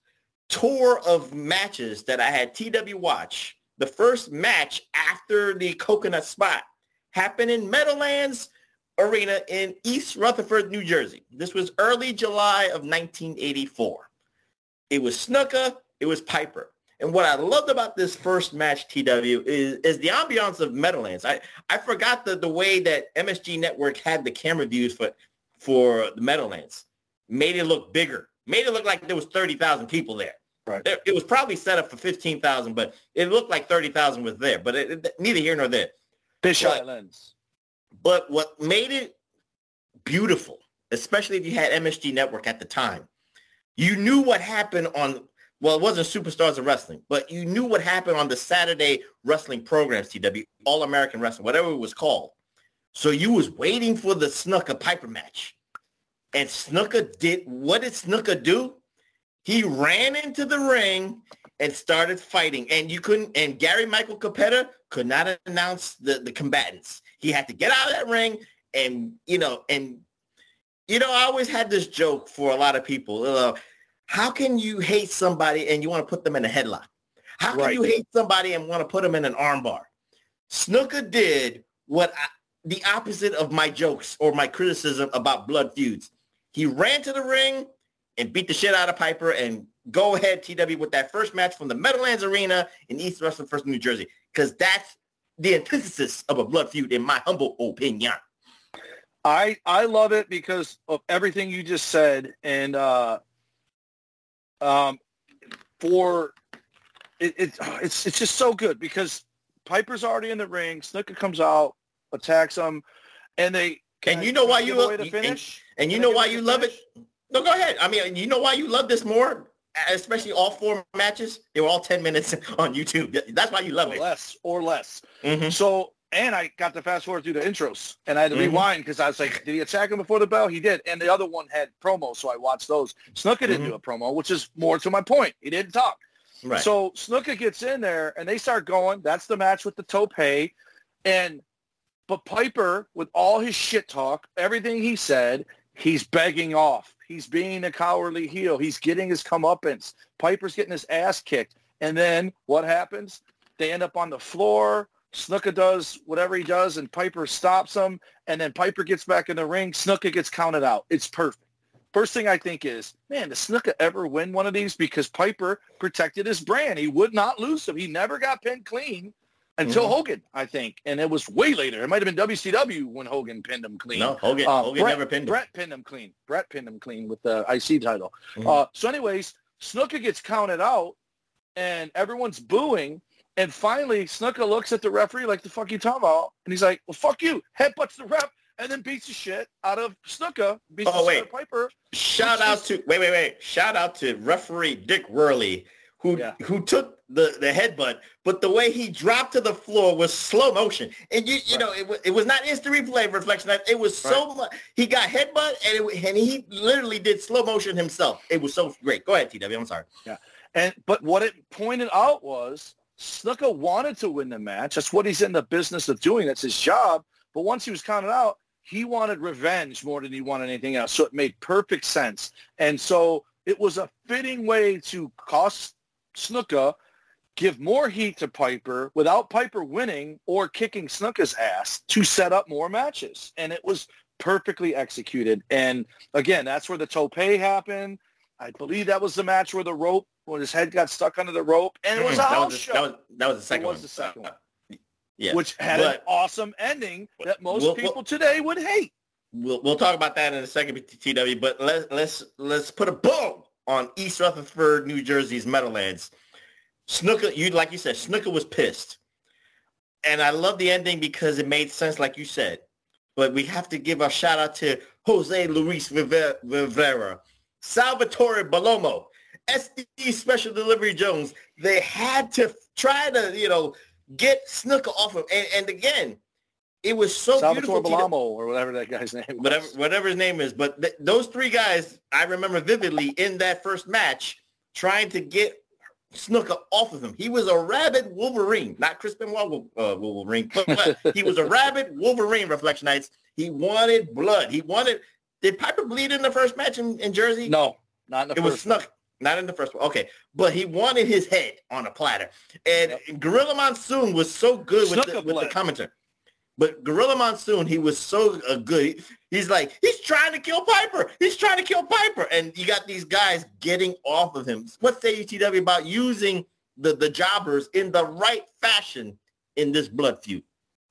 tour of matches that I had T W watch, the first match after the coconut spot, happened in Meadowlands Arena in East Rutherford, New Jersey. This was early July of nineteen eighty-four. It was Snuka. It was Piper. And what I loved about this first match, T W, is, is the ambiance of Meadowlands. I, I forgot the, the way that M S G Network had the camera views for, for the Meadowlands. Made it look bigger. Made it look like there was thirty thousand people there. Right. There, it was probably set up for fifteen thousand, but it looked like thirty thousand was there. But it, it, neither here nor there. Fish but, Islands. But what made it beautiful, especially if you had M S G Network at the time, You knew what happened on, well, it wasn't Superstars of Wrestling, but you knew what happened on the Saturday wrestling programs, T W, All-American Wrestling, whatever it was called. So you was waiting for the Snuka Piper match. And Snuka did, what did Snuka do? He ran into the ring and started fighting. And you couldn't, and Gary Michael Capetta could not announce the, the combatants. He had to get out of that ring and, you know, and, you know, I always had this joke for a lot of people. Uh, how can you hate somebody and you want to put them in a headlock? How can right. you hate somebody and want to put them in an armbar? Snuka did what I, the opposite of my jokes or my criticism about blood feuds. He ran to the ring and beat the shit out of Piper, and go ahead, T W, with that first match from the Meadowlands Arena in East Wrestling First, New Jersey, because that's the antithesis of a blood feud, in my humble opinion. I I love it because of everything you just said, and uh, um, for it, it it's it's just so good because Piper's already in the ring, Snuka comes out, attacks him, and they and you know why you love the finish, and, and you know why you love it. No, go ahead. I mean, you know why you love this more, especially all four matches? They were all ten minutes on YouTube. That's why you love or it. Or less, or less. Mm-hmm. So, and I got to fast forward through the intros, and I had to mm-hmm. rewind because I was like, did he attack him before the bell? He did. And the other one had promos, so I watched those. Snuka didn't mm-hmm. do a promo, which is more to my point. He didn't talk. Right. So Snuka gets in there, and they start going. That's the match with the tope. And, but Piper, with all his shit talk, everything he said, he's begging off. He's being a cowardly heel. He's getting his comeuppance. Piper's getting his ass kicked. And then what happens? They end up on the floor. Snuka does whatever he does, and Piper stops him. And then Piper gets back in the ring. Snuka gets counted out. It's perfect. First thing I think is, man, does Snuka ever win one of these? Because Piper protected his brand. He would not lose him. He never got pinned clean until mm-hmm. Hogan, I think. And it was way later. It might have been W C W when Hogan pinned him clean. No, Hogan, uh, Hogan Brett, never pinned him. Brett pinned him clean. Brett pinned him clean with the I C title. Mm-hmm. Uh, so anyways, Snuka gets counted out, and everyone's booing. And finally, Snuka looks at the referee like, the fuck you talking about? And he's like, well, fuck you. Headbutts the ref, and then beats the shit out of Snuka. Beats oh, the wait. Piper. Shout out is- to – wait, wait, wait. Shout out to referee Dick Worley, who yeah. who took the, the headbutt, but the way he dropped to the floor was slow motion. And, you you right. know, it, w- it was not instant replay reflection. It was right. so much. He got headbutt, and, it, and he literally did slow motion himself. It was so great. Go ahead, T W. I'm sorry. Yeah, and but what it pointed out was Snuka wanted to win the match. That's what he's in the business of doing. That's his job. But once he was counted out, he wanted revenge more than he wanted anything else. So it made perfect sense. And so it was a fitting way to cost Snuka, give more heat to Piper without Piper winning or kicking Snuka's ass to set up more matches. And it was perfectly executed. And, again, that's where the tope happened. I believe that was the match where the rope, where his head got stuck under the rope. And it was a house show. That was, that was the second one. It was the second one. Yeah. Which had but, an awesome ending that most we'll, people we'll, today would hate. We'll, we'll talk about that in a second, T W, but let's, let's, let's put a boom on East Rutherford, New Jersey's Meadowlands. Snuka, you like you said, Snuka was pissed. And I love the ending because it made sense, like you said. But we have to give a shout-out to Jose Luis Rivera, Salvatore Balomo, S D Special Delivery Jones. They had to try to, you know, get Snuka off of. And, and again, it was so Salvatore beautiful. Salvatore Balomo or whatever that guy's name was. Whatever, whatever his name is. But th- those three guys, I remember vividly in that first match trying to get Snuka off of him. He was a rabid Wolverine, not Chris Benoit uh, Wolverine, but he was a rabid Wolverine, Reflectionites. He wanted blood. He wanted – did Piper bleed in the first match in, in Jersey? No, not in the it first It was Snuka. Not in the first one. Okay. But he wanted his head on a platter. And yep. Gorilla Monsoon was so good with the, with the commenter. But Gorilla Monsoon, he was so uh, good. He's like, he's trying to kill Piper. He's trying to kill Piper. And you got these guys getting off of him. What say you, T W, about using the, the jobbers in the right fashion in this blood feud?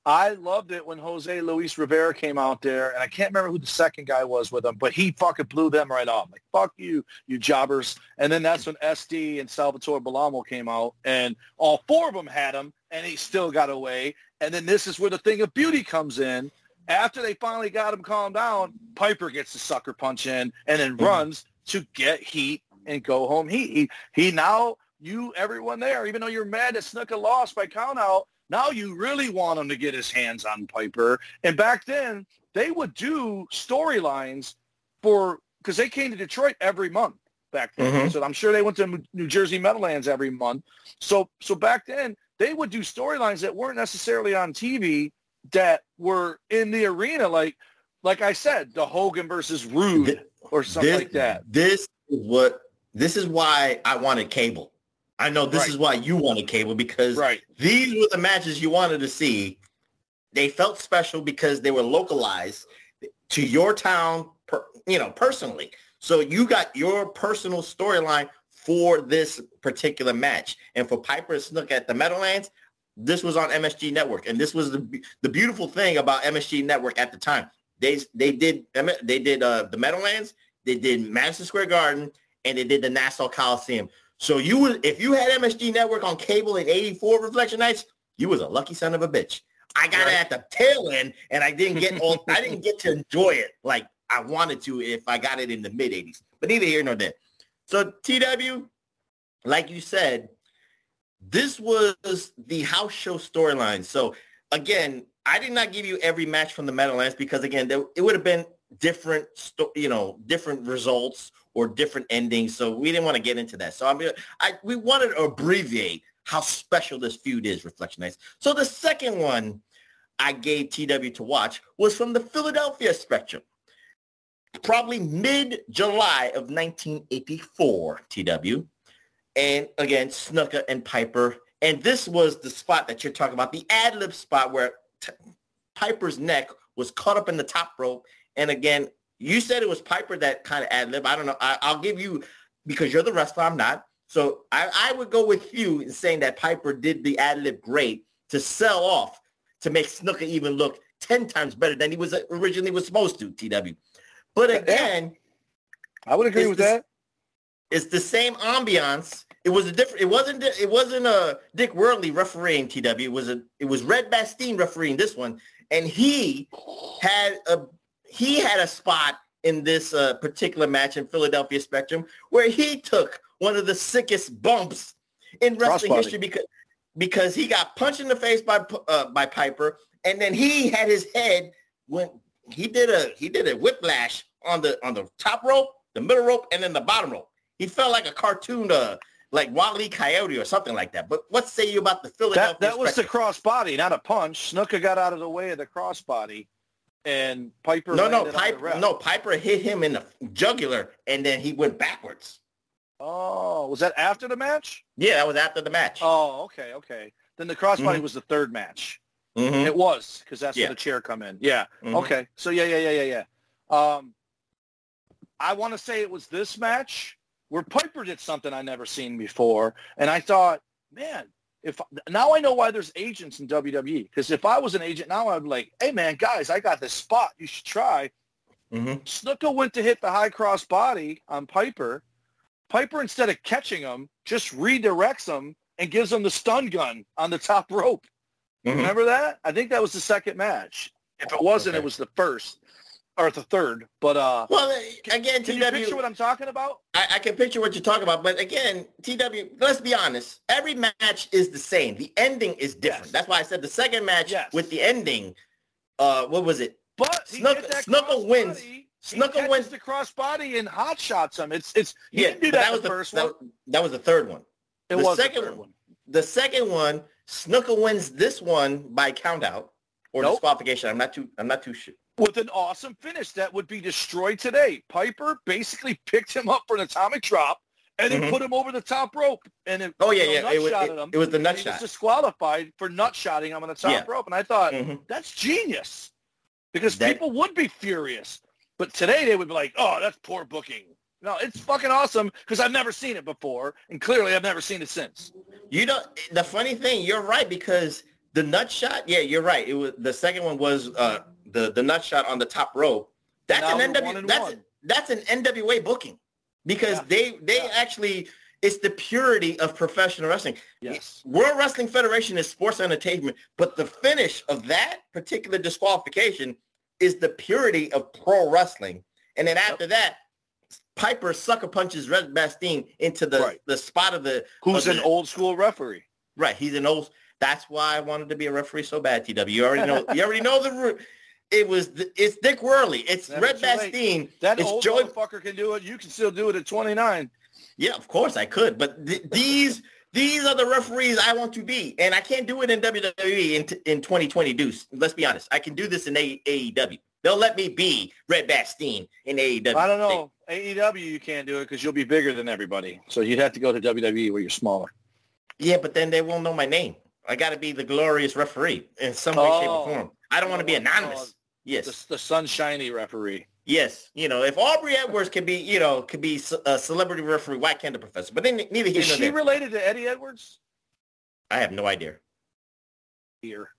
I loved it when Jose Luis Rivera came out there, and I can't remember who the second guy was with him, but he fucking blew them right off. Like, fuck you, you jobbers. And then that's when S D and Salvatore Balomo came out, and all four of them had him, and he still got away. And then this is where the thing of beauty comes in. After they finally got him calmed down, Piper gets the sucker punch in and then runs to get heat and go home heat. He, he now, you, everyone there, even though you're mad that Snuka lost by countout, now you really want him to get his hands on Piper. And back then, they would do storylines for, because they came to Detroit every month back then. Mm-hmm. So I'm sure they went to New Jersey Meadowlands every month. So so back then, they would do storylines that weren't necessarily on T V that were in the arena, like like I said, the Hogan versus Rude or something this, like that. This is what this is why I wanted cable. I know this right. is why you wanted cable, because right. these were the matches you wanted to see. They felt special because they were localized to your town, per, you know, personally. So you got your personal storyline for this particular match. And for Piper and Snuka at the Meadowlands, this was on M S G Network. And this was the the beautiful thing about M S G Network at the time. They they did they did uh, the Meadowlands, they did Madison Square Garden, and they did the Nassau Coliseum. So you would, if you had M S G Network on cable in eighty-four Reflection Nights, you was a lucky son of a bitch. I got right. it at the tail end, and I didn't get all, I didn't get to enjoy it like I wanted to if I got it in the mid eighties. But neither here nor there. So T W, like you said, this was the house show storyline. So again, I did not give you every match from the Meadowlands because again, there, it would have been different, sto- you know, different results or different endings. So we didn't want to get into that. So I mean, I we wanted to abbreviate how special this feud is, Reflection Nights. So the second one I gave T W to watch was from the Philadelphia Spectrum, probably mid-July of nineteen eighty-four, T W. And again, Snuka and Piper. And this was the spot that you're talking about, the ad-lib spot where t- Piper's neck was caught up in the top rope. And again, you said it was Piper that kind of ad-lib. I don't know. I, I'll give you, because you're the wrestler, I'm not. So I, I would go with you in saying that Piper did the ad-lib great to sell off, to make Snuka even look ten times better than he was originally was supposed to, T W. But again, yeah, I would agree with the, that. It's the same ambiance. It was a different. It wasn't. It wasn't a Dick Worley refereeing, T W. It was a. It was Red Bastien refereeing this one, and he had a. He had a spot in this uh, particular match in Philadelphia Spectrum where he took one of the sickest bumps in wrestling history because because he got punched in the face by uh, by Piper, and then he had his head went. He did a he did a whiplash on the on the top rope, the middle rope, and then the bottom rope. He felt like a cartoon, uh, like Wile E. Coyote or something like that. But what say you about the Philadelphia? That, that was the crossbody, not a punch. Snuka got out of the way of the crossbody, and Piper. No, no, Piper. No, Piper hit him in the jugular, and then he went backwards. Oh, was that after the match? Yeah, that was after the match. Oh, okay, okay. Then the crossbody mm-hmm. was the third match. Mm-hmm. It was, because that's yeah. where the chair come in. Yeah. Mm-hmm. Okay. So, yeah, yeah, yeah, yeah, yeah. Um, I want to say it was this match where Piper did something I never seen before, and I thought, man, if now I know why there's agents in W W E, because if I was an agent now, I'd be like, hey, man, guys, I got this spot. You should try. Mm-hmm. Snuka went to hit the high cross body on Piper. Piper, instead of catching him, just redirects him and gives him the stun gun on the top rope. Mm-hmm. Remember that? I think that was the second match. If it wasn't, okay. It was the first or the third. But uh, well, again, can T W, you picture what I'm talking about? I, I can picture what you're talking about. But again, T W, let's be honest. Every match is the same. The ending is different. Yes. That's why I said the second match yes. with the ending. Uh, what was it? But Snuka, Snuka wins. Snuka wins the crossbody and hot shots him. It's it's. He yeah, didn't do that, that was the first the, one. That, that was the third one. It the was second, the third one. The second one. Snuka wins this one by countout or nope. disqualification. I'm not too. I'm not too sure. With an awesome finish that would be destroyed today. Piper basically picked him up for an atomic drop and then mm-hmm. put him over the top rope. And it, oh yeah, you know, yeah, it was, it, him, it was the nut shot. He was disqualified for nut shotting him on the top yeah. rope. And I thought mm-hmm. that's genius because that, people would be furious, but today they would be like, "Oh, that's poor booking." No, it's fucking awesome because I've never seen it before, and clearly I've never seen it since. You know, the funny thing, you're right, because the nut shot, yeah, you're right. It was the second one was uh, the the nut shot on the top rope. That's an N W A. That's a, that's an N W A booking because yeah. they they yeah. actually it's the purity of professional wrestling. Yes, World Wrestling Federation is sports entertainment, but the finish of that particular disqualification is the purity of pro wrestling, and then after yep. that. Piper sucker punches Red Bastine into the, right. the spot of the... Who's of the, an old school referee. Right. He's an old... That's why I wanted to be a referee so bad, T W. You already know You already know the route. It was... The, it's Dick Worley. It's that Red Bastine. That it's old Joey, motherfucker can do it. You can still do it at twenty-nine. Yeah, of course I could. But th- these... These are the referees I want to be, and I can't do it in W W E in, t- in twenty twenty, Deuce. Let's be honest. I can do this in a- AEW. They'll let me be Red Bastine in A E W. I don't know. A E W, you can't do it because you'll be bigger than everybody. So you'd have to go to W W E where you're smaller. Yeah, but then they won't know my name. I got to be the glorious referee in some way, oh, shape, or form. I don't want to be anonymous. Yes. The, the sunshiny referee. Yes, you know, if Aubrey Edwards could be, you know, could be a celebrity referee, why can't the professor? But then neither here nor there. Is she related to Eddie Edwards? I have no idea. Here.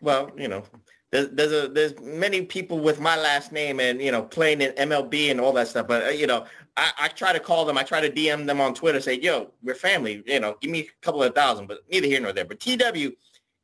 Well, you know, there's there's, a, there's many people with my last name and, you know, playing in M L B and all that stuff. But, uh, you know, I, I try to call them. I try to D M them on Twitter, say, yo, we're family. You know, give me a couple of thousand, but neither here nor there. But T W,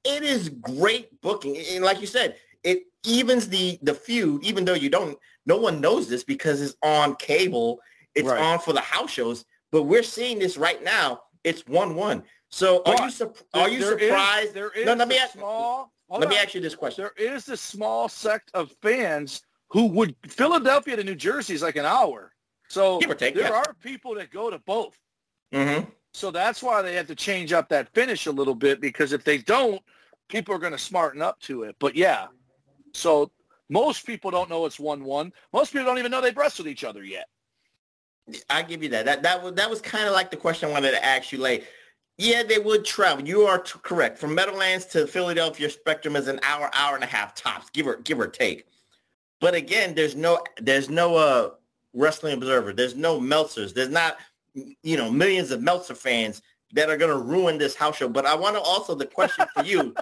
it is great booking. And like you said, it evens the, the feud, even though you don't. No one knows this because it's on cable. It's right. on for the house shows, but we're seeing this right now. It's one one. So are but you su- are you there surprised? Is, there is no, let me ask, small, let on. me ask you this question. There is this small sect of fans who would – Philadelphia to New Jersey is like an hour. So Give or take, there yeah. are people that go to both. Mm-hmm. So that's why they have to change up that finish a little bit because if they don't, people are going to smarten up to it. But, yeah, so – most people don't know it's one one. Most people don't even know they've wrestled each other yet. I give you that. That that was, that was kind of like the question I wanted to ask you, like, yeah, they would travel. You are t- correct. From Meadowlands to Philadelphia Spectrum is an hour, hour and a half tops, give or give or take. But again, there's no there's no uh, Wrestling Observer. There's no Meltzers. There's not, you know, millions of Meltzer fans that are going to ruin this house show. But I want to also the question for you,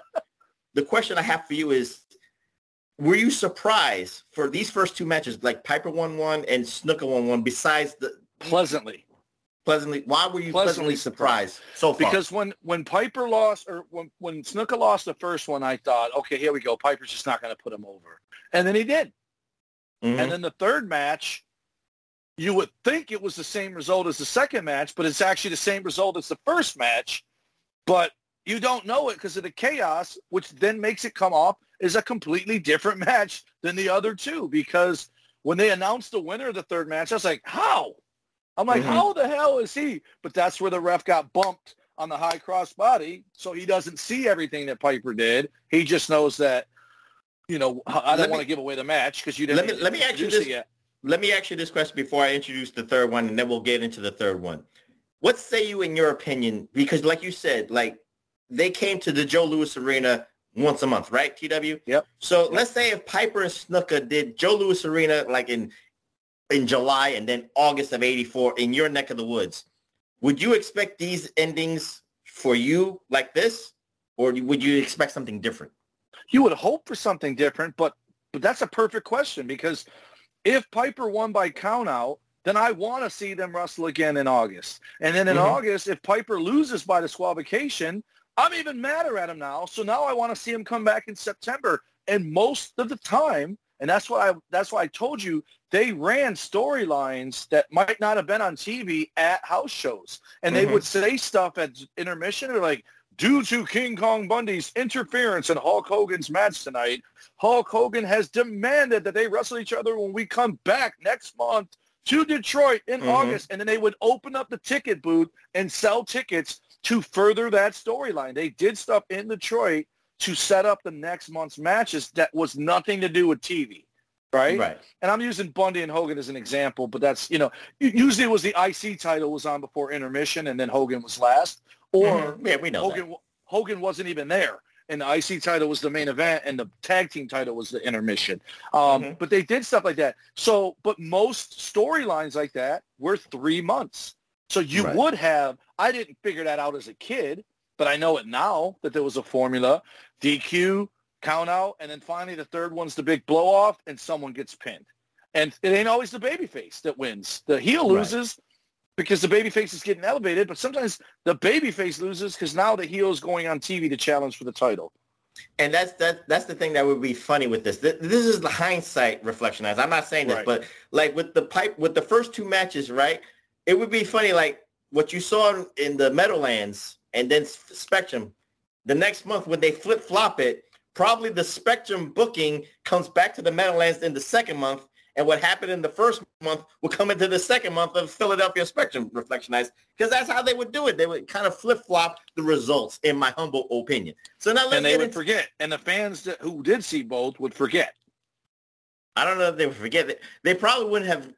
the question I have for you is, were you surprised for these first two matches, like Piper one one and Snuka one one, besides the... Pleasantly. Pleasantly. Why were you pleasantly, pleasantly surprised, surprised so far? Because when, when Piper lost, or when, when Snuka lost the first one, I thought, okay, here we go. Piper's just not going to put him over. And then he did. Mm-hmm. And then the third match, you would think it was the same result as the second match, but it's actually the same result as the first match. But you don't know it because of the chaos, which then makes it come off is a completely different match than the other two because when they announced the winner of the third match, I was like, how? I'm like, mm-hmm. how the hell is he? But that's where the ref got bumped on the high cross body, so he doesn't see everything that Piper did. He just knows that, you know, I don't want to give away the match because you didn't. Let me, let me ask you this. Yet. Let me ask you this question before I introduce the third one, and then we'll get into the third one. What say you in your opinion? Because like you said, like they came to the Joe Louis Arena once a month, right, T W? Yep. So yep. let's say if Piper and Snuka did Joe Louis Arena like in in July and then August of eighty-four in your neck of the woods, would you expect these endings for you like this, or would you expect something different? You would hope for something different, but, but that's a perfect question because if Piper won by countout, then I want to see them wrestle again in August. And then in mm-hmm. August, if Piper loses by disqualification – I'm even madder at him now, so now I want to see him come back in September. And most of the time, and that's why I that's why I told you they ran storylines that might not have been on T V at house shows, and mm-hmm. they would say stuff at intermission. They're like, due to King Kong Bundy's interference in Hulk Hogan's match tonight, Hulk Hogan has demanded that they wrestle each other when we come back next month to Detroit in mm-hmm. August. And then they would open up the ticket booth and sell tickets to further that storyline. They did stuff in Detroit to set up the next month's matches that was nothing to do with T V, right? Right. And I'm using Bundy and Hogan as an example, but that's, you know, usually it was the I C title was on before intermission and then Hogan was last, or mm-hmm. yeah, we know Hogan, Hogan wasn't even there, and the I C title was the main event and the tag team title was the intermission. Um, mm-hmm. But they did stuff like that. So, but most storylines like that were three months. So you right. would have, I didn't figure that out as a kid, but I know it now that there was a formula, D Q, count out, and then finally the third one's the big blow off and someone gets pinned. And it ain't always the babyface that wins. The heel loses right. because the babyface is getting elevated, but sometimes the babyface loses because now the heel is going on T V to challenge for the title. And that's that. That's the thing that would be funny with this. This, this is the hindsight reflection. As I'm not saying this, right. but like with the pipe, with the first two matches, right? It would be funny, like what you saw in the Meadowlands and then Spectrum. The next month, when they flip flop it, probably the Spectrum booking comes back to the Meadowlands in the second month, and what happened in the first month will come into the second month of Philadelphia Spectrum Reflectionized, because that's how they would do it. They would kind of flip-flop the results, in my humble opinion. So now, let's and they would into- forget, and the fans that, who did see both would forget. I don't know if they would forget. They probably wouldn't have.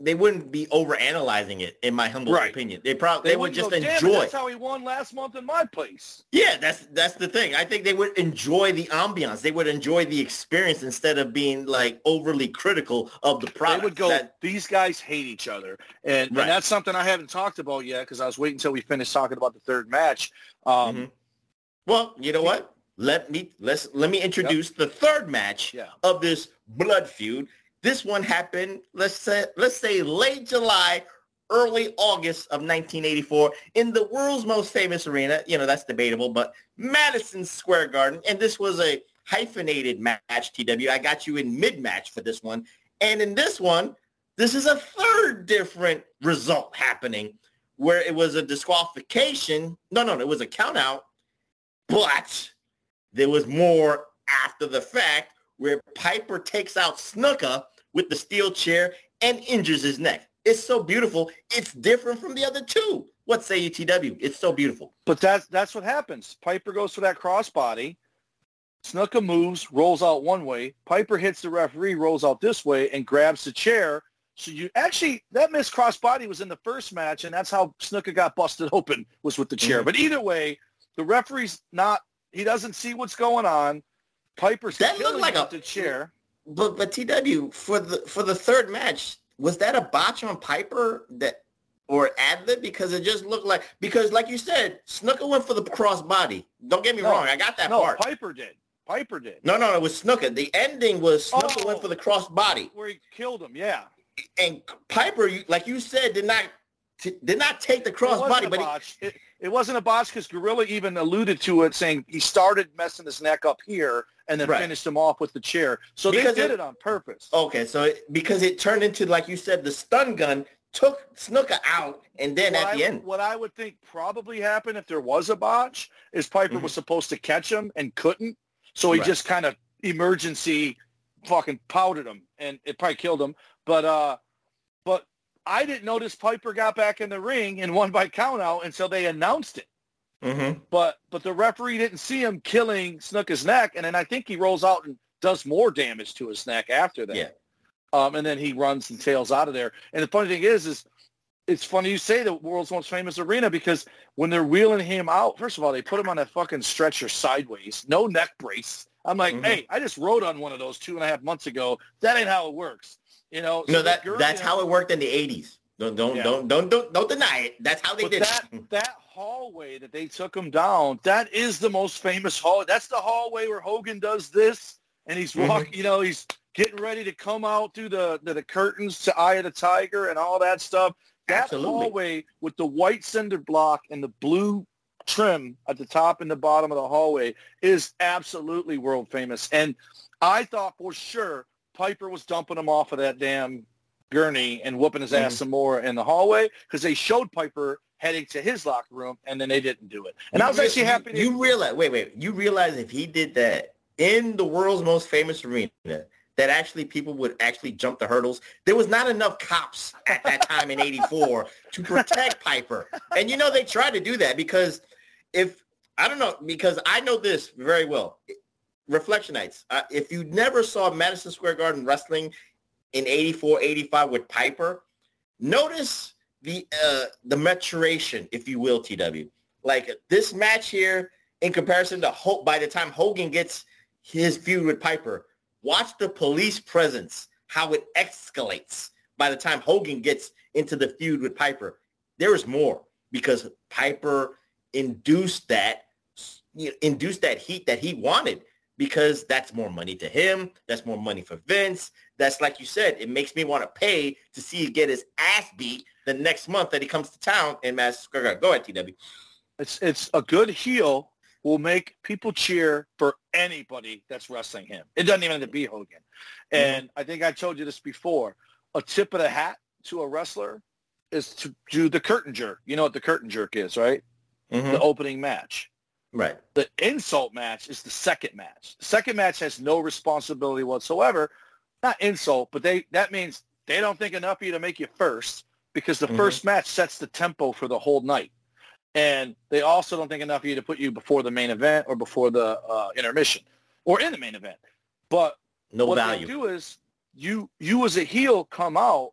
They wouldn't be overanalyzing it, in my humble right. opinion. They probably they, they would just go, enjoy. It, that's how he won last month in my place. Yeah, that's that's the thing. I think they would enjoy the ambiance. They would enjoy the experience instead of being like overly critical of the product. They would go, that, these guys hate each other, and, right. and that's something I haven't talked about yet because I was waiting until we finished talking about the third match. Um, mm-hmm. Well, you know what? Let me let's let me introduce yep. the third match yeah. of this blood feud. This one happened, let's say, let's say late July, early August of nineteen eighty-four in the world's most famous arena. You know, that's debatable, but Madison Square Garden. And this was a hyphenated match, T W. I got you in mid-match for this one. And in this one, this is a third different result happening where it was a disqualification. No, no, it was a count-out, but there was more after the fact where Piper takes out Snuka with the steel chair and injures his neck. It's so beautiful. It's different from the other two. What say you, T W? It's so beautiful. But that's that's what happens. Piper goes for that crossbody. Snuka moves, rolls out one way. Piper hits the referee, rolls out this way, and grabs the chair. So you actually, that missed crossbody was in the first match, and that's how Snuka got busted open, was with the chair. Mm-hmm. But either way, the referee's not, he doesn't see what's going on. Piper's that looked like a, the chair. But but T W, for the for the third match, was that a botch on Piper that or ad-lib? Because it just looked like, because like you said, Snuka went for the crossbody. Don't get me no, wrong, I got that no, part. No, Piper did. Piper did. No, no, it was Snuka. The ending was Snuka oh, went for the crossbody where he killed him. Yeah. And Piper, like you said, did not did not take the crossbody, but he, it, it wasn't a botch because Gorilla even alluded to it, saying he started messing his neck up here. And then right. finished him off with the chair. So because they did it, it on purpose. Okay, so it, because it turned into, like you said, the stun gun took Snuka out, and then what at I, the end. What I would think probably happened if there was a botch is Piper mm-hmm. was supposed to catch him and couldn't. So he right. just kind of emergency fucking powdered him, and it probably killed him. But uh, but I didn't notice Piper got back in the ring and won by countout until they announced it. Mm-hmm. But but the referee didn't see him killing Snuka's neck, and then I think he rolls out and does more damage to his neck after that. Yeah. Um, and then he runs and tails out of there. And the funny thing is, is it's funny you say the world's most famous arena because when they're wheeling him out, first of all, they put him on a fucking stretcher sideways, no neck brace. I'm like, mm-hmm. hey, I just rode on one of those two and a half months ago. That ain't how it works, you know. No, so that that's how it worked in the eighties. Don't don't, yeah. don't don't don't don't deny it. That's how they but did that, it. That hallway that they took him down, that is the most famous hall. That's the hallway where Hogan does this, and he's walking. Mm-hmm. You know, he's getting ready to come out through the the, the curtains to Eye of the Tiger and all that stuff. That Absolutely. Hallway with the white cinder block and the blue trim at the top and the bottom of the hallway is absolutely world famous. And I thought for sure Piper was dumping him off of that damn gurney and whooping his ass mm-hmm. some more in the hallway because they showed Piper heading to his locker room and then they didn't do it. And you I was re- actually happy. To- you realize, wait, wait, you realize if he did that in the world's most famous arena, that actually people would actually jump the hurdles. There was not enough cops at that time in eighty-four to protect Piper. And you know they tried to do that because if I don't know because I know this very well, Reflectionites. Uh, if you never saw Madison Square Garden wrestling in eighty-four, eighty-five with Piper, notice the uh, the maturation, if you will, T W. Like this match here, in comparison to Hulk, by the time Hogan gets his feud with Piper, watch the police presence, how it escalates by the time Hogan gets into the feud with Piper. There is more because Piper induced that, you know, induced that heat that he wanted. Because that's more money to him. That's more money for Vince. That's like you said, it makes me want to pay to see him get his ass beat the next month that he comes to town in Madison Square Garden. Go ahead, T W. It's it's a good heel will make people cheer for anybody that's wrestling him. It doesn't even have to be Hogan. And I think I told you this before. A tip of the hat to a wrestler is to do the curtain jerk. You know what the curtain jerk is, right? Mm-hmm. The opening match. Right. The insult match is the second match. The second match has no responsibility whatsoever. Not insult, but they that means they don't think enough of you to make you first, because the mm-hmm. first match sets the tempo for the whole night. And they also don't think enough of you to put you before the main event or before the uh, intermission or in the main event. But no what value. They do is you you as a heel come out,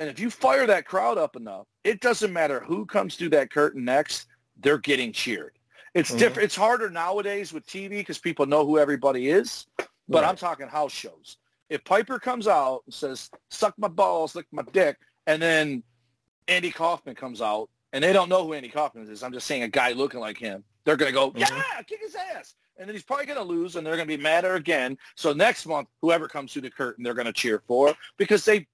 and if you fire that crowd up enough, it doesn't matter who comes through that curtain next, they're getting cheered. It's mm-hmm. different. It's harder nowadays with T V because people know who everybody is. But right. I'm talking house shows. If Piper comes out and says, "Suck my balls, lick my dick," and then Andy Kaufman comes out, and they don't know who Andy Kaufman is. I'm just saying a guy looking like him. They're going to go, yeah, mm-hmm. kick his ass. And then he's probably going to lose, and they're going to be madder again. So next month, whoever comes through the curtain, they're going to cheer for, because they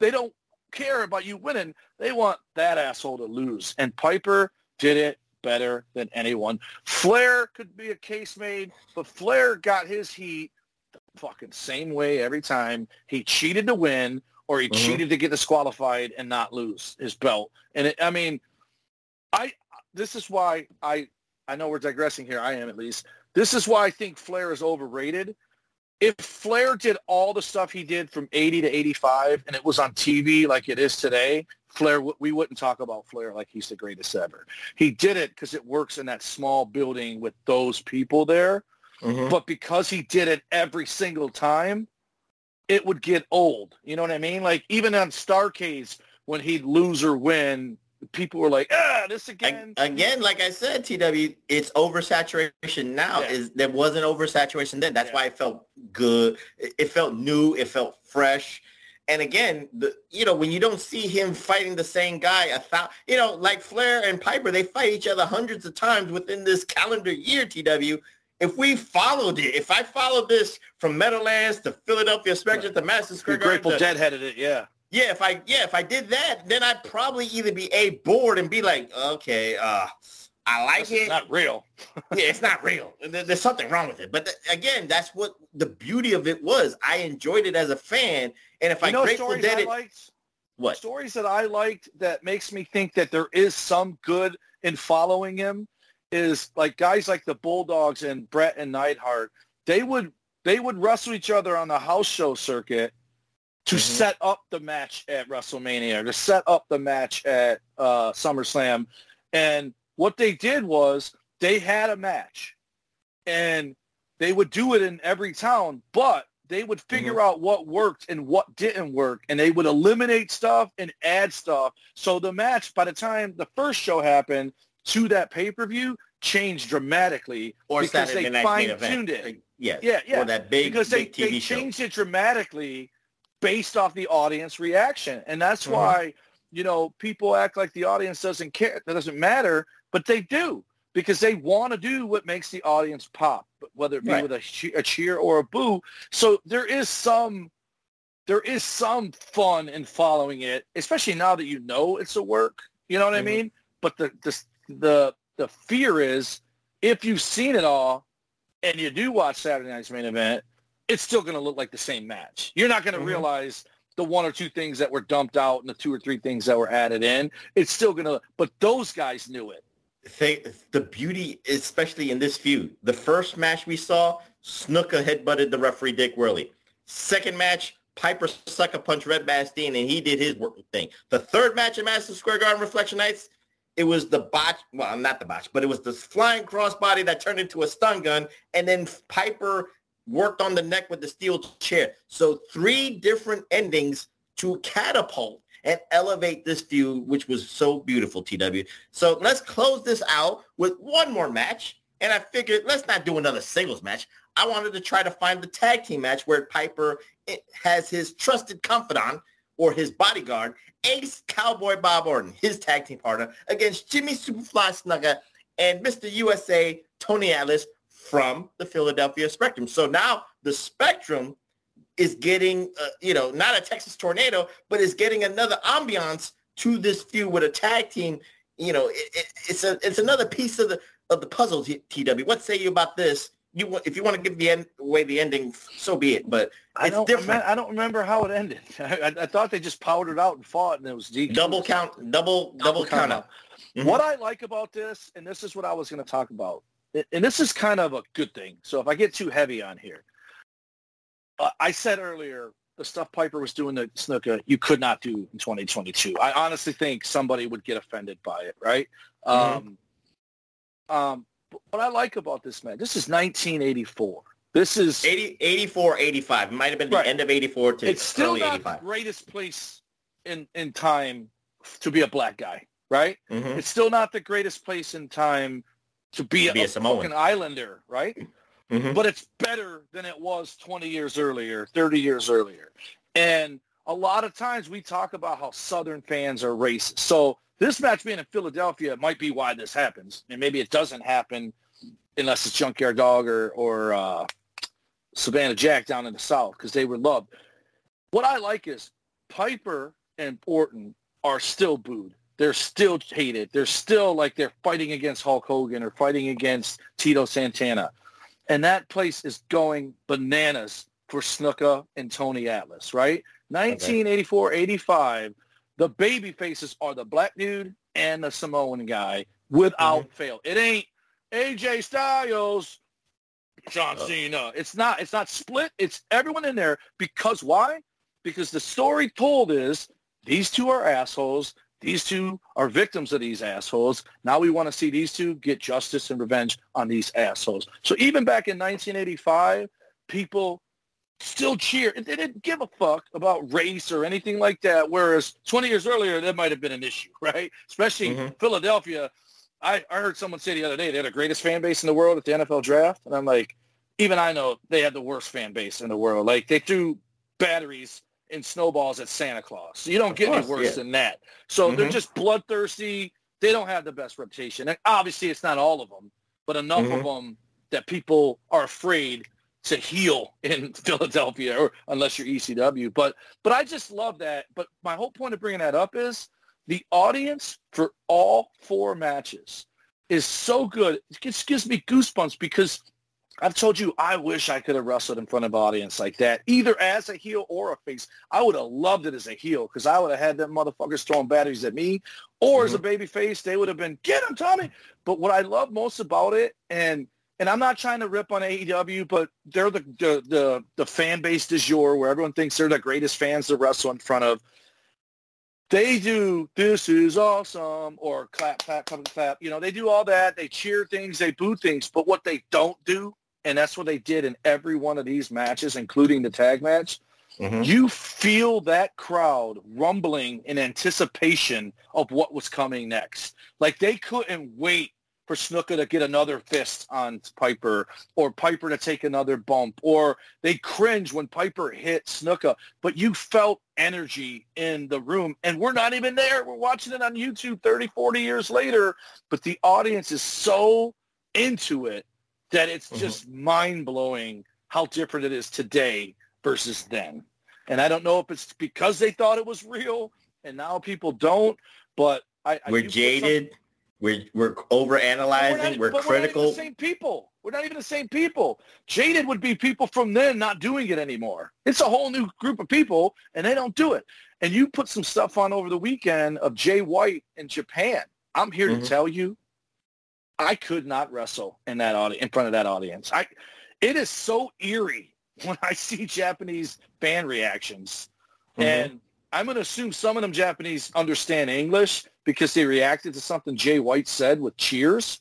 they don't care about you winning. They want that asshole to lose. And Piper did it better than anyone. Flair could be a case made, but Flair got his heat the fucking same way every time. He cheated to win, or he mm-hmm. cheated to get disqualified and not lose his belt. And, it, I mean, I this is why I I know we're digressing here. I am, at least. This is why I think Flair is overrated. If Flair did all the stuff he did from eighty to eighty-five and it was on T V like it is today, Flair, we wouldn't talk about Flair like he's the greatest ever. He did it because it works in that small building with those people there. Mm-hmm. But because he did it every single time, it would get old. You know what I mean? Like, even on Starcades, when he'd lose or win, people were like, ah, this again. Again, like I said, T W, it's oversaturation now. Yeah. Is there wasn't oversaturation then. That's yeah. why it felt good. It felt new. It felt fresh. And again, the you know, when you don't see him fighting the same guy a thousand, you know, like Flair and Piper, they fight each other hundreds of times within this calendar year, T W. If we followed it, if I followed this from Meadowlands to Philadelphia Spectrum yeah. to Madison Square Garden. Grateful Dead headed it, yeah. Yeah, if I yeah if I did that, then I'd probably either be A, bored and be like, okay, uh, I like this it. It's not real. yeah, it's not real. There, there's something wrong with it. But th- again, that's what the beauty of it was. I enjoyed it as a fan, and if you I know Grateful Dead I it, liked, what stories that I liked that makes me think that there is some good in following him is like guys like the Bulldogs and Bret and Neidhart. They would they would wrestle each other on the house show circuit. To mm-hmm. set up the match at WrestleMania, or to set up the match at uh, SummerSlam. And what they did was they had a match, and they would do it in every town, but they would figure mm-hmm. out what worked and what didn't work, and they would eliminate stuff and add stuff. So the match, by the time the first show happened to that pay-per-view, changed dramatically or because Saturday they fine-tuned it. Like, yeah, yeah, yeah. Or that big, because big they, T V they show. Changed it dramatically based off the audience reaction. And that's mm-hmm. why, you know, people act like the audience doesn't care. That doesn't matter, but they do, because they want to do what makes the audience pop, whether it be right. with a, a cheer or a boo. So there is some, there is some fun in following it, especially now that you know it's a work, you know what mm-hmm. I mean? But the, the, the, the fear is if you've seen it all and you do watch Saturday Night's Main Event, it's still going to look like the same match. You're not going to mm-hmm. realize the one or two things that were dumped out and the two or three things that were added in. It's still going to, but those guys knew it. They, the beauty, especially in this feud, the first match we saw, Snuka headbutted the referee Dick Worley. Second match, Piper sucker punched Red Bastien, and he did his work thing. The third match at Madison Square Garden Reflection Nights, it was the botch, well, not the botch, but it was the flying crossbody that turned into a stun gun, and then Piper worked on the neck with the steel chair. So three different endings to catapult and elevate this feud, which was so beautiful, T W. So let's close this out with one more match. And I figured let's not do another singles match. I wanted to try to find the tag team match where Piper has his trusted confidant or his bodyguard, Ace Cowboy Bob Orton, his tag team partner, against Jimmy Superfly Snuka and Mister U S A Tony Atlas from the Philadelphia Spectrum. So now the Spectrum is getting, uh, you know, not a Texas tornado, but is getting another ambiance to this feud with a tag team. You know, it, it, it's a, it's another piece of the of the puzzle, T W. What say you about this? You, if you want to give the end, away the ending, so be it. But it's I don't, different. I don't remember how it ended. I, I thought they just powdered out and fought, and it was D Q. Double count, double double, double count out. Mm-hmm. What I like about this, and this is what I was going to talk about, and this is kind of a good thing. So if I get too heavy on here, uh, I said earlier the stuff Piper was doing to Snuka, you could not do in twenty twenty-two. I honestly think somebody would get offended by it, right? Mm-hmm. Um, um. What I like about this, man, this is nineteen eighty-four. This is... eighty, eighty-four, eighty-five. It might have been the right. end of eighty-four to It's still early not eighty-five. The greatest place in, in time to be a black guy, right? Mm-hmm. It's still not the greatest place in time to be, to be a, a fucking islander, right? Mm-hmm. But it's better than it was twenty years earlier, thirty years earlier. And a lot of times we talk about how Southern fans are racist. So... this match being in Philadelphia might be why this happens. And maybe it doesn't happen unless it's Junkyard Dog or, or uh, Savannah Jack down in the South because they were loved. What I like is Piper and Orton are still booed. They're still hated. They're still like they're fighting against Hulk Hogan or fighting against Tito Santana. And that place is going bananas for Snuka and Tony Atlas, right? nineteen eighty-four eighty-five. The baby faces are the black dude and the Samoan guy without mm-hmm. fail. It ain't A J Styles, John oh. Cena. It's not It's not split. It's everyone in there because why? Because the story told is these two are assholes. These two are victims of these assholes. Now we want to see these two get justice and revenge on these assholes. So even back in nineteen eighty-five, people still cheer. They didn't give a fuck about race or anything like that, whereas twenty years earlier, that might have been an issue, right? Especially mm-hmm. Philadelphia. I, I heard someone say the other day they had the greatest fan base in the world at the N F L draft, and I'm like, even I know they had the worst fan base in the world. Like, they threw batteries and snowballs at Santa Claus. So you don't of get course, any worse yeah. than that. So mm-hmm. they're just bloodthirsty. They don't have the best reputation. And obviously, it's not all of them, but enough mm-hmm. of them that people are afraid to heal in Philadelphia, or unless you're E C W. But but I just love that. But my whole point of bringing that up is the audience for all four matches is so good. It just gives me goosebumps because I've told you I wish I could have wrestled in front of an audience like that, either as a heel or a face. I would have loved it as a heel because I would have had them motherfuckers throwing batteries at me, or mm-hmm. as a baby face, they would have been, get him, Tommy. But what I love most about it, and And I'm not trying to rip on A E W, but they're the, the the the fan base du jour where everyone thinks they're the greatest fans to wrestle in front of. They do, this is awesome, or clap, clap, clap, clap. You know, they do all that. They cheer things. They boo things. But what they don't do, and that's what they did in every one of these matches, including the tag match, mm-hmm. you feel that crowd rumbling in anticipation of what was coming next. Like, they couldn't wait for Snuka to get another fist on Piper, or Piper to take another bump, or they cringe when Piper hit Snuka, but you felt energy in the room, and we're not even there. We're watching it on YouTube thirty, forty years later, but the audience is so into it that it's mm-hmm. just mind-blowing how different it is today versus then. And I don't know if it's because they thought it was real, and now people don't, but I... We're I jaded. We're we're overanalyzing. We're, we're critical. We're not even the same people. We're not even the same people. Jaded would be people from then not doing it anymore. It's a whole new group of people, and they don't do it. And you put some stuff on over the weekend of Jay White in Japan. I'm here mm-hmm. to tell you, I could not wrestle in that audi- in front of that audience. I, it is so eerie when I see Japanese fan reactions, mm-hmm. and I'm going to assume some of them Japanese understand English because they reacted to something Jay White said with cheers,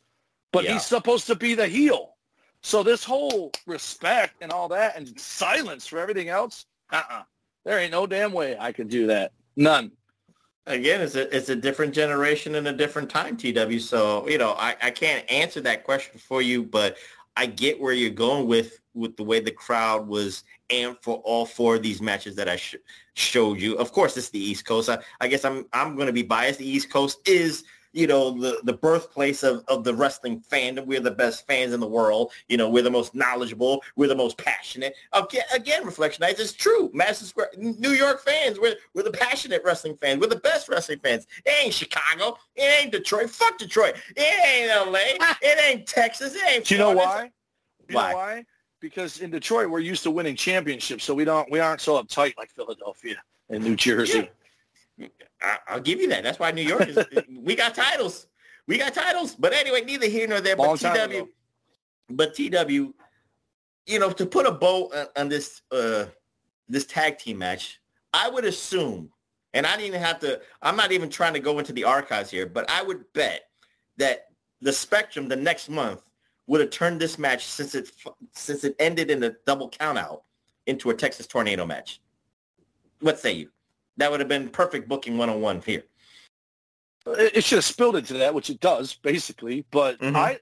but yeah. he's supposed to be the heel. So this whole respect and all that and silence for everything else, uh-uh. There ain't no damn way I could do that. None. Again, it's a, it's a different generation and a different time, T W. So, you know, I, I can't answer that question for you, but I get where you're going with, with the way the crowd was amped for all four of these matches that I sh- showed you. Of course, it's the East Coast. I, I guess I'm I'm going to be biased. The East Coast is you know, the, the birthplace of, of the wrestling fandom. We're the best fans in the world. You know, we're the most knowledgeable. We're the most passionate. Again, again Reflection Nights is true. Madison Square, New York fans, we're, we're the passionate wrestling fans. We're the best wrestling fans. It ain't Chicago. It ain't Detroit. Fuck Detroit. It ain't L A. It ain't Texas. It ain't Florida. Do you know why? Do you why? know why? Because in Detroit, we're used to winning championships, so we don't we aren't so uptight like Philadelphia and New Jersey. Yeah. I'll give you that. That's why New York is – we got titles. We got titles. But anyway, neither here nor there. Long but T W, but T W, you know, to put a bow on, on this uh, this tag team match, I would assume, and I didn't even have to – I'm not even trying to go into the archives here, but I would bet that the Spectrum the next month would have turned this match since it since it ended in a double countout into a Texas Tornado match. What say you? That would have been perfect booking one-on-one here. It should have spilled into that, which it does, basically. But mm-hmm. I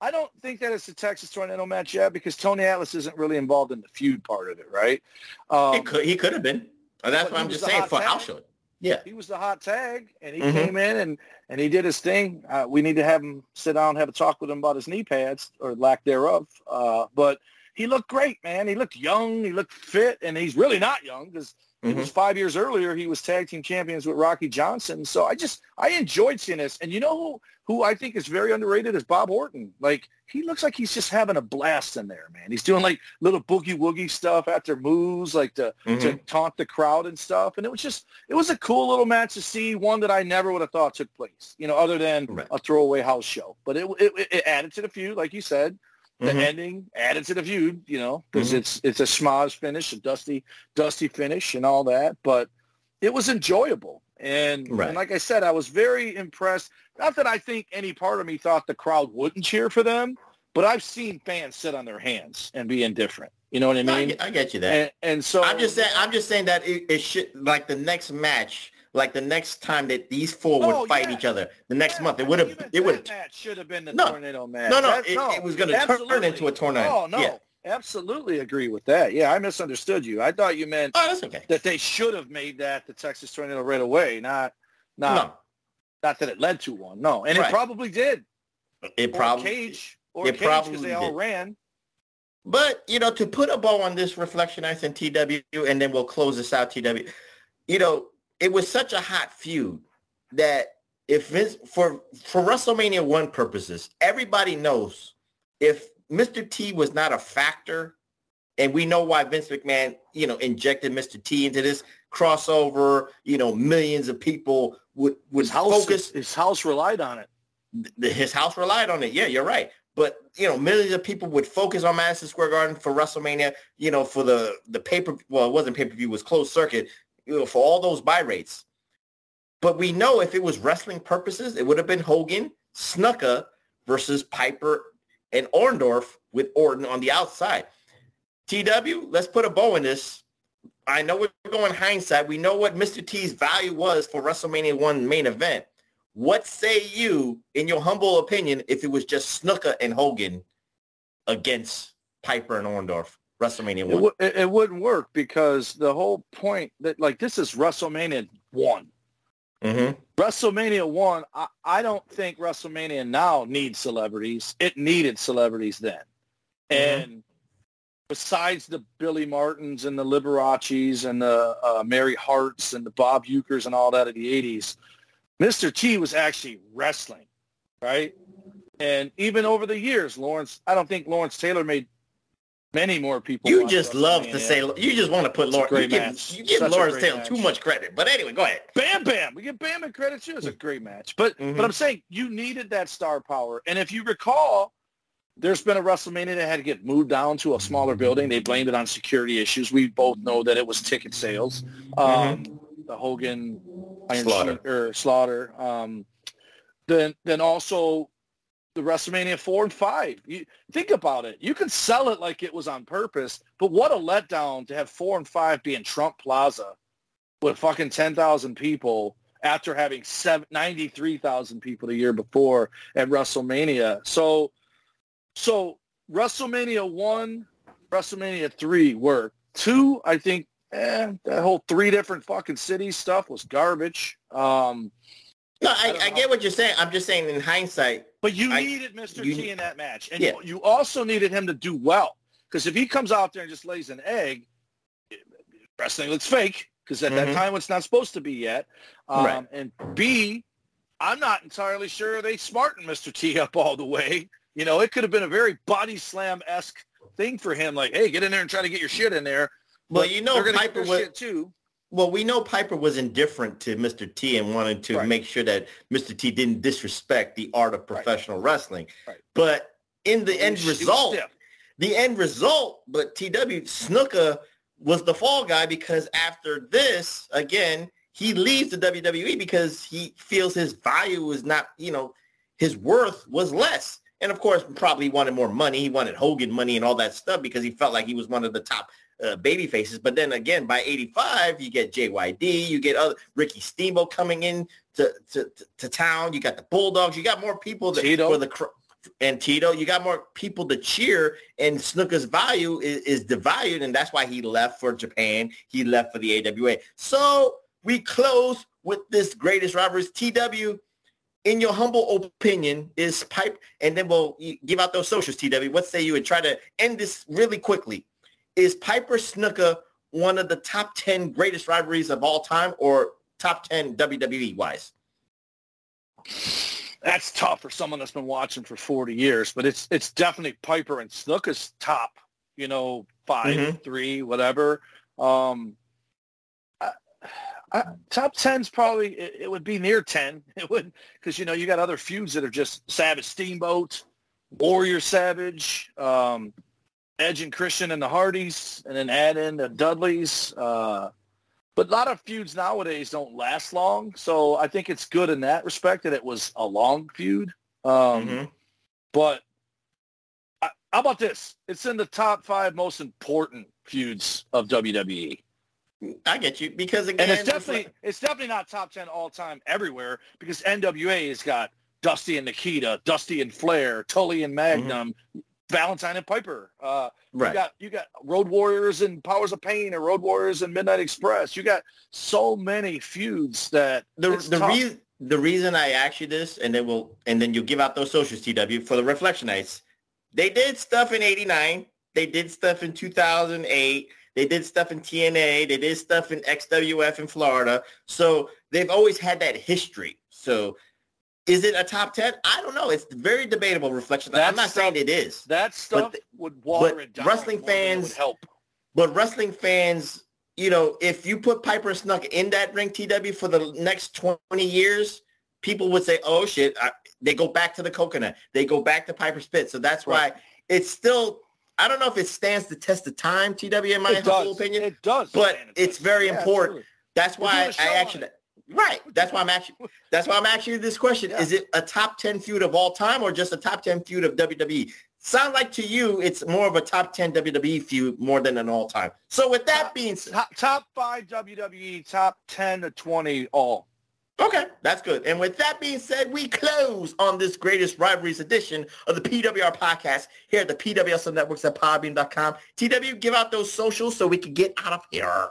I don't think that it's a Texas Tornado match yet because Tony Atlas isn't really involved in the feud part of it, right? Um, he, could, he could have been. And that's what I'm just saying for a house show. Yeah. He was the hot tag, and he mm-hmm. came in, and, and he did his thing. Uh, we need to have him sit down and have a talk with him about his knee pads or lack thereof. Uh, but he looked great, man. He looked young. He looked fit, and he's really not young because – It mm-hmm. was five years earlier. He was tag team champions with Rocky Johnson. So I just, I enjoyed seeing this. And you know who, who I think is very underrated is Bob Orton. Like, he looks like he's just having a blast in there, man. He's doing, like, little boogie-woogie stuff after moves, like, to, mm-hmm. to taunt the crowd and stuff. And it was just, it was a cool little match to see, one that I never would have thought took place, you know, other than right. a throwaway house show. But it, it, it added to the feud, like you said. The mm-hmm. ending added to the feud, you know, because mm-hmm. it's it's a schmoz finish, a dusty, dusty finish and all that. But it was enjoyable. And, right. and like I said, I was very impressed. Not that I think any part of me thought the crowd wouldn't cheer for them, but I've seen fans sit on their hands and be indifferent. You know what I mean? I get, I get you that. And, and so I'm just saying, I'm just saying that it, it should, like the next match, like the next time that these four would oh, fight yeah. each other, the next yeah, month, it would have, it would have should have been the no, tornado match. No, no, that, it, no it was going to turn into a tornado. Oh no, yeah. absolutely agree with that. Yeah, I misunderstood you. I thought you meant oh, that's okay. that they should have made that the Texas Tornado right away. Not, not, no. not that it led to one. No, and right. it probably did. It probably cage or it cage because they did. all ran. But you know, to put a bow on this reflection, I said T W, and then we'll close this out. T W, you know. It was such a hot feud that if Vince, for for WrestleMania one purposes, everybody knows if Mister T was not a factor, and we know why Vince McMahon, you know, injected Mister T into this crossover, you know, millions of people would, would his house, focus. His house relied on it. The, his house relied on it. Yeah, you're right. But, you know, millions of people would focus on Madison Square Garden for WrestleMania, you know, for the, the pay-per, well, it wasn't pay-per-view, it was closed circuit. You know, for all those buy rates. But we know if it was wrestling purposes, it would have been Hogan, Snuka versus Piper and Orndorff with Orton on the outside. T W, let's put a bow in this. I know we're going hindsight. We know what Mister T's value was for WrestleMania one main event. What say you, in your humble opinion, if it was just Snuka and Hogan against Piper and Orndorff? WrestleMania one. It, w- it wouldn't work because the whole point that, like, this is WrestleMania one. Mm-hmm. WrestleMania one, I, I don't think WrestleMania now needs celebrities. It needed celebrities then. Mm-hmm. And besides the Billy Martins and the Liberace's and the uh, Mary Harts and the Bob Ukers and all that of the eighties, Mister T was actually wrestling, right? And even over the years, Lawrence, I don't think Lawrence Taylor made many more people. You just love to say, you just want to put Lawrence, you give, you give Lawrence Taylor too much credit. But anyway, go ahead. Bam Bam. We give Bam and credit too. It's a great match. But mm-hmm. but I'm saying you needed that star power. And if you recall, there's been a WrestleMania that had to get moved down to a smaller building. They blamed it on security issues. We both know that it was ticket sales. Um, mm-hmm. The Hogan, Iron Slaughter. Or Slaughter. Um, then then also... the WrestleMania four and five. You think about it. You can sell it like it was on purpose, but what a letdown to have four and five be in Trump Plaza with fucking ten thousand people after having seven ninety-three thousand people the year before at WrestleMania. So, so WrestleMania one, WrestleMania three worked. Two, I think eh, that whole three different fucking cities stuff was garbage. Um, No, I, I, I get what you're saying. I'm just saying in hindsight. But you I, needed Mister You, T in that match. And yeah. you, you also needed him to do well. Because if he comes out there and just lays an egg, wrestling looks fake. Because at mm-hmm. that time, it's not supposed to be yet. Um, right. And B, I'm not entirely sure they smartened Mister T up all the way. You know, it could have been a very body slam-esque thing for him. Like, hey, get in there and try to get your shit in there. Well, but you know, Piper was shit too. Well, we know Piper was indifferent to Mister T and wanted to right. make sure that Mister T didn't disrespect the art of professional right. wrestling. Right. But in the end result, the end result, but T W Snuka was the fall guy because after this, again, he leaves the W W E because he feels his value was not, you know, his worth was less. And, of course, probably wanted more money. He wanted Hogan money and all that stuff because he felt like he was one of the top uh, baby faces. But then, again, by eighty-five, you get J Y D. You get other, Ricky Steamboat coming in to, to, to town. You got the Bulldogs. You got more people that, Tito. For the and Tito. You got more people to cheer, and Snuka's value is, is devalued, and that's why he left for Japan. He left for the A W A. So we close with this greatest rivalries, T W. In your humble opinion, is Pipe, and then we'll give out those socials, T W. What say you, and try to end this really quickly. Is Piper Snuka one of the top ten greatest rivalries of all time, or top ten W W E-wise? That's tough for someone that's been watching for forty years, but it's it's definitely Piper and Snuka's top, you know, five, mm-hmm. three, whatever. Um, I, I, top ten's probably it, it would be near ten. It would because you know you got other feuds that are just Savage Steamboat, Warrior Savage, um, Edge and Christian and the Hardys, and then add in the Dudleys. Uh, but a lot of feuds nowadays don't last long, so I think it's good in that respect that it was a long feud. Um, mm-hmm. But I, how about this? It's in the top five most important feuds of W W E. I get you because again, and it's definitely it's, like, it's definitely not top ten all time everywhere because N W A has got Dusty and Nikita, Dusty and Flair, Tully and Magnum, mm-hmm. Valentine and Piper. Uh, right. You got you got Road Warriors and Powers of Pain, or Road Warriors and Midnight Express. You got so many feuds that the the reason the reason I asked you this, and then we'll and then you give out those socials, T W, for the Reflection Nights. They did stuff in eighty-nine. They did stuff in two thousand eight. They did stuff in T N A. They did stuff in X W F in Florida. So they've always had that history. So is it a top ten? I don't know. It's very debatable reflection. That I'm not stuff, saying it is. That stuff but, would water but it down. Wrestling fans would help. But wrestling fans, you know, if you put Piper Snuka in that ring, T W, for the next twenty years, people would say, oh, shit. I, they go back to the coconut. They go back to Piper Spit. So that's right. why it's still – I don't know if it stands the test of time, T W, in my it humble does. opinion. It does. But man, it does. It's very yeah, important. Absolutely. That's why I actually – right. That's why I'm actually – that's why I'm asking you this question. Yeah. Is it a top ten feud of all time or just a top ten feud of W W E? Sound like to you it's more of a top ten W W E feud more than an all-time. So with that top, being – top, top five W W E, top ten to twenty all. Okay, that's good. And with that being said, we close on this greatest rivalries edition of the P W R podcast here at the P W S Networks at podbean dot com. T W, give out those socials so we can get out of here.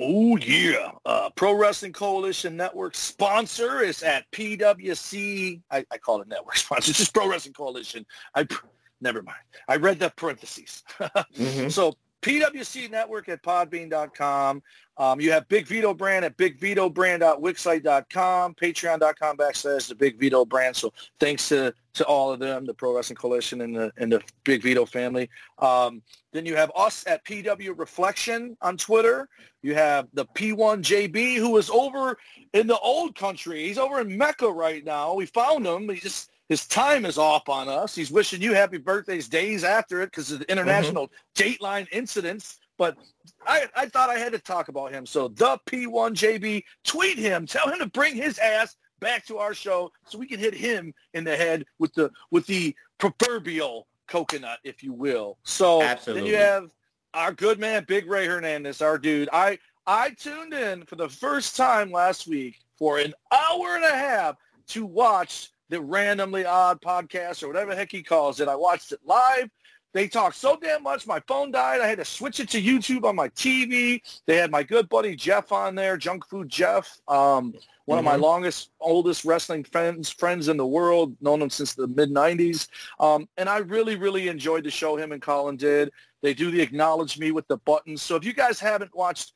Oh, yeah. Uh, Pro Wrestling Coalition Network sponsor is at P W C. I, I call it network sponsor. It's just Pro Wrestling Coalition. I Never mind. I read the parentheses. mm-hmm. So P W C Network at podbean dot com. Um, you have Big Vito Brand at big vito brand dot wixsite dot com, patreon dot com backslash the Big Vito Brand. So thanks to, to all of them, the Pro Wrestling Coalition and the and the Big Vito family. Um, then you have us at P W Reflection on Twitter. You have the P one J B, who is over in the old country. He's over in Mecca right now. We found him. He just his time is off on us. He's wishing you happy birthdays days after it because of the international mm-hmm. Dateline incidents. But I, I thought I had to talk about him. So the P one J B, tweet him. Tell him to bring his ass back to our show so we can hit him in the head with the with the proverbial coconut, if you will. So Absolutely. Then you have our good man, Big Ray Hernandez, our dude. I, I tuned in for the first time last week for an hour and a half to watch the Randomly Odd podcast or whatever the heck he calls it. I watched it live. They talked so damn much, my phone died. I had to switch it to YouTube on my T V. They had my good buddy Jeff on there, Junk Food Jeff, um, one mm-hmm. of my longest, oldest wrestling friends friends in the world, known him since the mid nineties. Um, and I really, really enjoyed the show him and Colin did. They do the Acknowledge Me with the buttons. So if you guys haven't watched,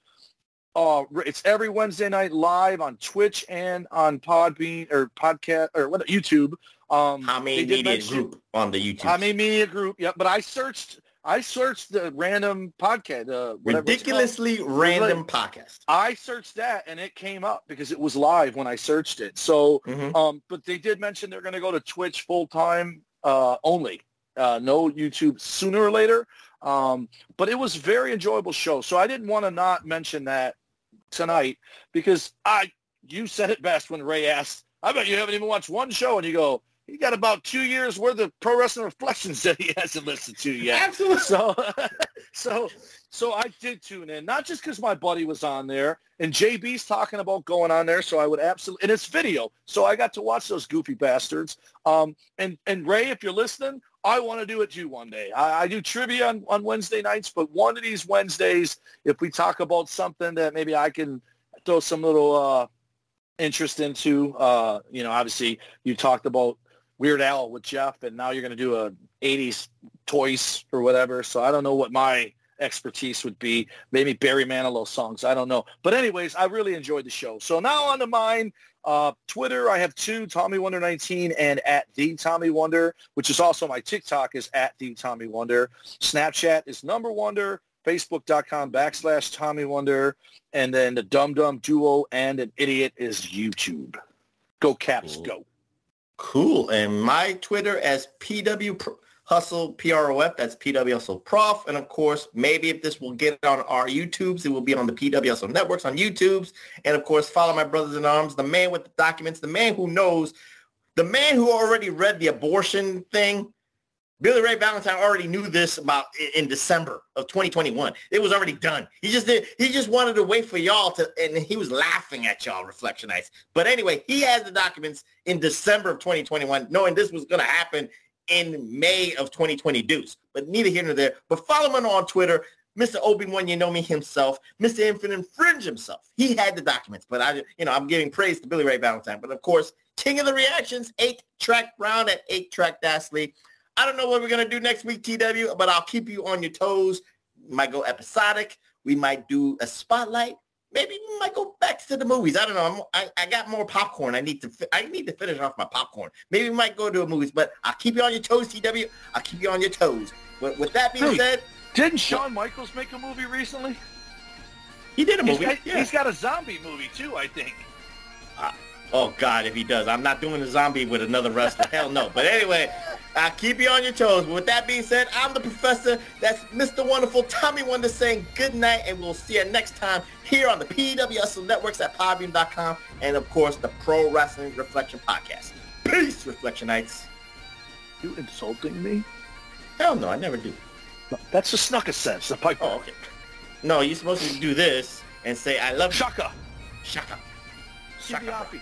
uh, it's every Wednesday night live on Twitch and on Podbean or podcast or what YouTube. Um, Hami Media Group on the YouTube. Hami Media Group, yeah. But I searched, I searched the random podcast, uh, ridiculously random podcast. I searched that and it came up because it was live when I searched it. So, mm-hmm. um, but they did mention they're going to go to Twitch full time uh, only, uh, no YouTube sooner or later. Um, but it was a very enjoyable show. So I didn't want to not mention that tonight because I, you said it best when Ray asked, I bet you haven't even watched one show, and you go, he got about two years worth of Pro Wrestling Reflections that he hasn't listened to yet. Absolutely. So, so, so I did tune in, not just because my buddy was on there, and J B's talking about going on there, so I would absolutely, and it's video, so I got to watch those goofy bastards. Um, and, and Ray, if you're listening, I want to do it too one day. I, I do trivia on, on Wednesday nights, but one of these Wednesdays, if we talk about something that maybe I can throw some little uh, interest into, uh, you know, obviously you talked about Weird Al with Jeff, and now you're going to do a eighties toys or whatever. So I don't know what my expertise would be. Maybe Barry Manilow songs. I don't know. But anyways, I really enjoyed the show. So now on to mine. Uh, Twitter, I have two, Tommy Wonder nineteen and at the Tommy Wonder, which is also my TikTok is at the Tommy Wonder. Snapchat is number Wonder, Facebook.com backslash Tommy Wonder, and then the Dum Dum Duo and an Idiot is YouTube. Go Caps, cool. Go. Cool. And my Twitter as P W Hustle P R O F. That's P W Hustle Prof. And of course, maybe if this will get on our YouTubes, it will be on the P W Hustle Networks on YouTubes. And of course, follow my brothers in arms, the man with the documents, the man who knows, the man who already read the abortion thing. Billy Ray Valentine already knew this about in December of twenty twenty-one. It was already done. He just did. He just wanted to wait for y'all to, and he was laughing at y'all reflectionites. But anyway, he has the documents in December of twenty twenty-one, knowing this was going to happen in May of twenty twenty deuce. But neither here nor there. But follow him on Twitter, Mister Obi-Wan Yenomi himself, Mister Infinite Fringe himself. He had the documents. But I, you know, I'm giving praise to Billy Ray Valentine. But of course, King of the Reactions, eight track Brown at eight track Dastley. I don't know what we're going to do next week, T W, but I'll keep you on your toes. We might go episodic. We might do a spotlight. Maybe we might go back to the movies. I don't know. I'm, I, I got more popcorn. I need to I need to finish off my popcorn. Maybe we might go to a movies, but I'll keep you on your toes, T W. I'll keep you on your toes. But with that being hey, said. Didn't Shawn Michaels make a movie recently? He did a movie. He's got, yeah. he's got a zombie movie, too, I think. Uh, oh, God, if he does. I'm not doing a zombie with another wrestler. Hell no. But anyway. I'll keep you on your toes. But with that being said, I'm the professor. That's Mister Wonderful Tommy Wonder saying good night, and we'll see you next time here on the P W S Networks at Podbean dot com and, of course, the Pro Wrestling Reflection Podcast. Peace, Reflectionites. You insulting me? Hell no, I never do. No, that's the Snuka sense. The Piper. Oh, okay. No, you're supposed to do this and say, I love you. Shaka. Shaka. Shaka. Shaka.